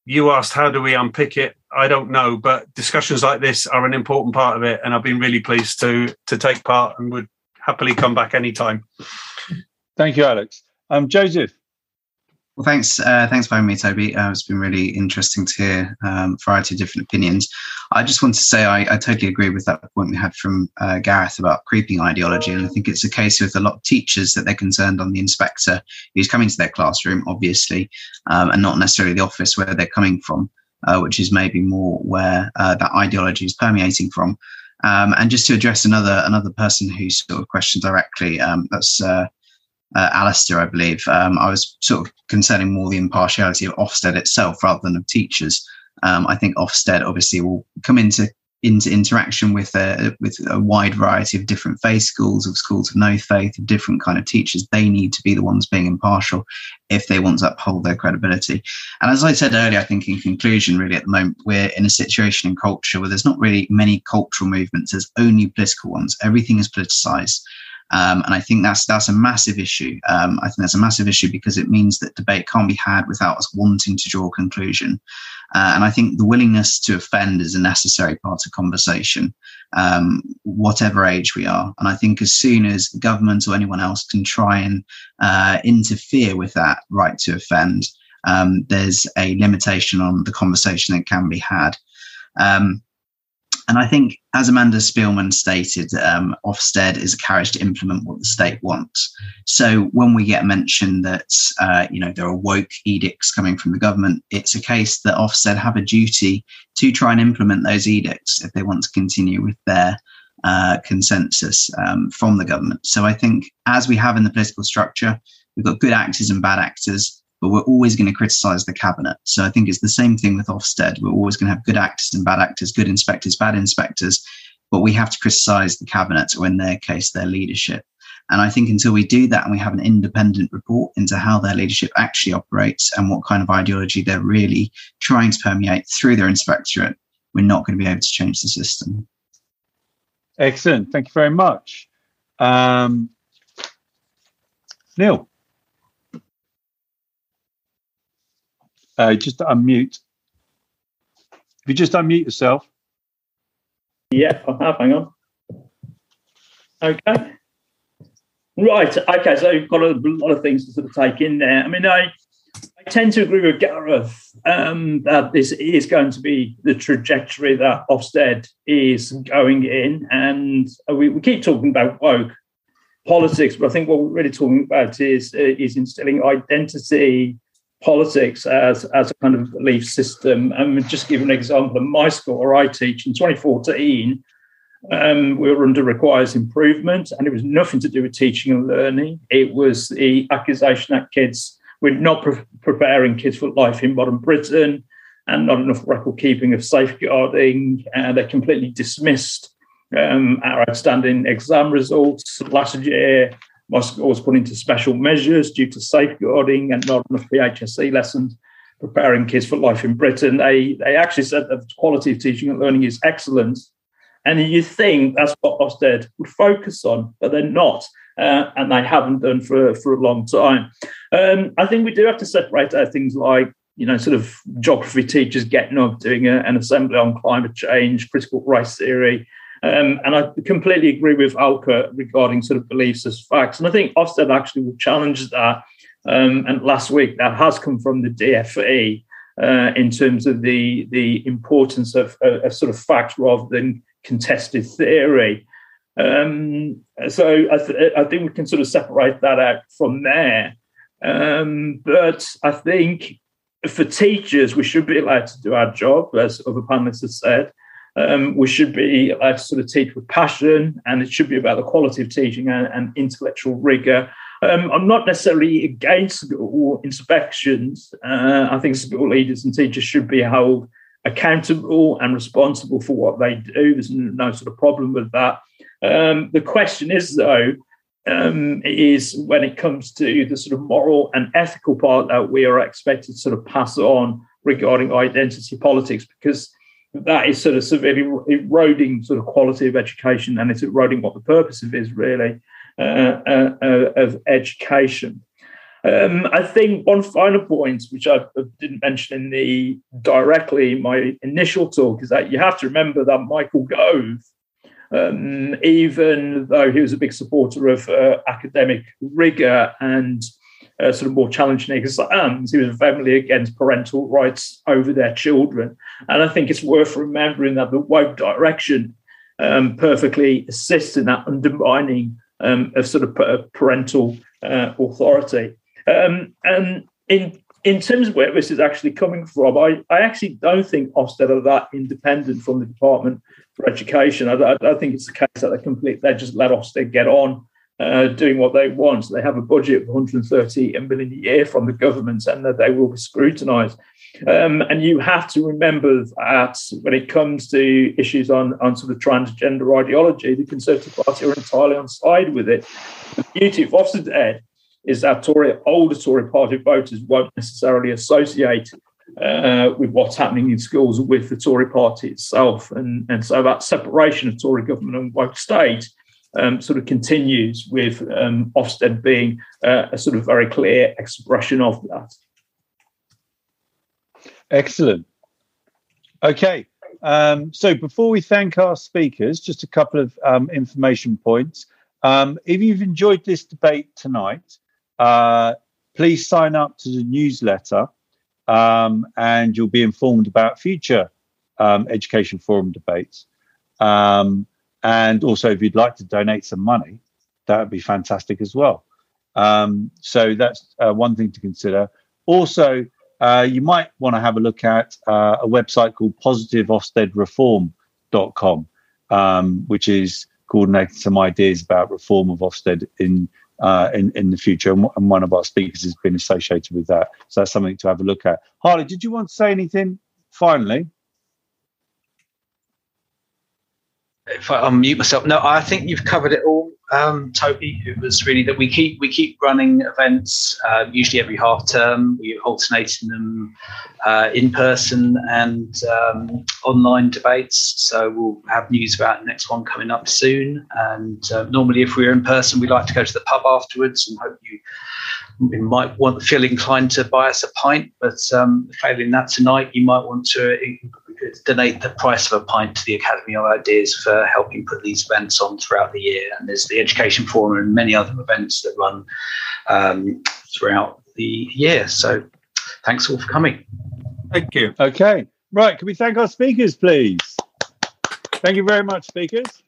you asked, how do we unpick it? I don't know, but discussions like this are an important part of it, and I've been really pleased to take part and would happily come back anytime. Thank you, Alex. Joseph. Well, thanks. Thanks for having me, Toby. It's been really interesting to hear a variety of different opinions. I just want to say I totally agree with that point we had from Gareth about creeping ideology. And I think it's a case with a lot of teachers that they're concerned on the inspector who's coming to their classroom, obviously, and not necessarily the office where they're coming from, which is maybe more where that ideology is permeating from. And just to address another person who sort of questioned directly, that's Alistair, I believe. I was sort of concerning more the impartiality of Ofsted itself rather than of teachers. I think Ofsted obviously will come into interaction with a wide variety of different faith schools, of schools of no faith, of different kind of teachers. They need to be the ones being impartial if they want to uphold their credibility. And as I said earlier, I think in conclusion, really at the moment, we're in a situation in culture where there's not really many cultural movements. There's only political ones. Everything is politicised. And I think that's a massive issue. I think that's a massive issue because it means that debate can't be had without us wanting to draw a conclusion. And I think the willingness to offend is a necessary part of conversation, whatever age we are. And I think as soon as the government or anyone else can try and interfere with that right to offend, there's a limitation on the conversation that can be had. And I think, as Amanda Spielman stated, Ofsted is encouraged to implement what the state wants. So when we get mentioned that, there are woke edicts coming from the government, it's a case that Ofsted have a duty to try and implement those edicts if they want to continue with their consensus from the government. So I think, as we have in the political structure, we've got good actors and bad actors, but we're always going to criticise the cabinet. So I think it's the same thing with Ofsted. We're always going to have good actors and bad actors, good inspectors, bad inspectors, but we have to criticise the cabinet, or in their case, their leadership. And I think until we do that and we have an independent report into how their leadership actually operates and what kind of ideology they're really trying to permeate through their inspectorate, we're not going to be able to change the system. Excellent. Thank you very much. Neil. Just unmute. If you just unmute yourself. Yeah, I have. Hang on. Okay. Right. Okay. So you've got a lot of things to sort of take in there. I mean, I tend to agree with Gareth that this is going to be the trajectory that Ofsted is going in, and we keep talking about woke politics, but I think what we're really talking about is instilling identity politics as a kind of belief system. And just give an example of my school where I teach. In 2014, we were under requires improvement, and it was nothing to do with teaching and learning. It was the accusation that kids were not preparing kids for life in modern Britain, and not enough record keeping of safeguarding. They completely dismissed our outstanding exam results last year. My school was put into special measures due to safeguarding and not enough PHSE lessons, preparing kids for life in Britain. They actually said that the quality of teaching and learning is excellent. And you think that's what Ofsted would focus on, but they're not. And they haven't done for a long time. I think we do have to separate out things like, sort of geography teachers getting up, doing an assembly on climate change, critical race theory. And I completely agree with Alka regarding sort of beliefs as facts. And I think Ofsted actually will challenge that. And last week, that has come from the DfE in terms of the importance of sort of facts rather than contested theory. So I think we can sort of separate that out from there. But I think for teachers, we should be allowed to do our job, as other panelists have said. We should be allowed to sort of teach with passion, and it should be about the quality of teaching and intellectual rigour. I'm not necessarily against school inspections. I think school leaders and teachers should be held accountable and responsible for what they do. There's no sort of problem with that. The question is, though, is when it comes to the sort of moral and ethical part that we are expected to sort of pass on regarding identity politics, because that is sort of severely eroding sort of quality of education, and it's eroding what the purpose of is really of education. I think one final point, which I didn't mention in the directly in my initial talk, is that you have to remember that Michael Gove, even though he was a big supporter of academic rigour and sort of more challenging exams. He was vehemently against parental rights over their children. And I think it's worth remembering that the woke direction perfectly assists in that undermining of sort of parental authority. And in terms of where this is actually coming from, I actually don't think Ofsted are that independent from the Department for Education. I don't think it's the case that they just let Ofsted get on doing what they want. They have a budget of 130 million a year from the government, and that they will be scrutinised. And you have to remember that when it comes to issues on sort of transgender ideology, the Conservative Party are entirely on side with it. The beauty of Ofsted is that older Tory party voters won't necessarily associate with what's happening in schools with the Tory party itself. And so that separation of Tory government and woke state sort of continues with Ofsted being a sort of very clear expression of that. Excellent. Okay. So before we thank our speakers, just a couple of information points. If you've enjoyed this debate tonight, please sign up to the newsletter and you'll be informed about future Education Forum debates. And also, if you'd like to donate some money, that would be fantastic as well. So that's one thing to consider. Also, you might want to have a look at a website called positiveofstedreform.com, which is coordinating some ideas about reform of Ofsted in the future. And one of our speakers has been associated with that. So that's something to have a look at. Harley, did you want to say anything finally? If I unmute myself. No, I think you've covered it all, Toby. It was really that we keep running events, usually every half term. We're alternating them in person and online debates. So we'll have news about the next one coming up soon. And normally if we're in person, we like to go to the pub afterwards and hope you might feel inclined to buy us a pint. But failing that tonight, you might want to donate the price of a pint to the Academy of Ideas for helping put these events on throughout the year. And there's the Education Forum and many other events that run throughout the year. So thanks all for coming. Thank you. Okay. Right. Can we thank our speakers, please? Thank you very much, speakers.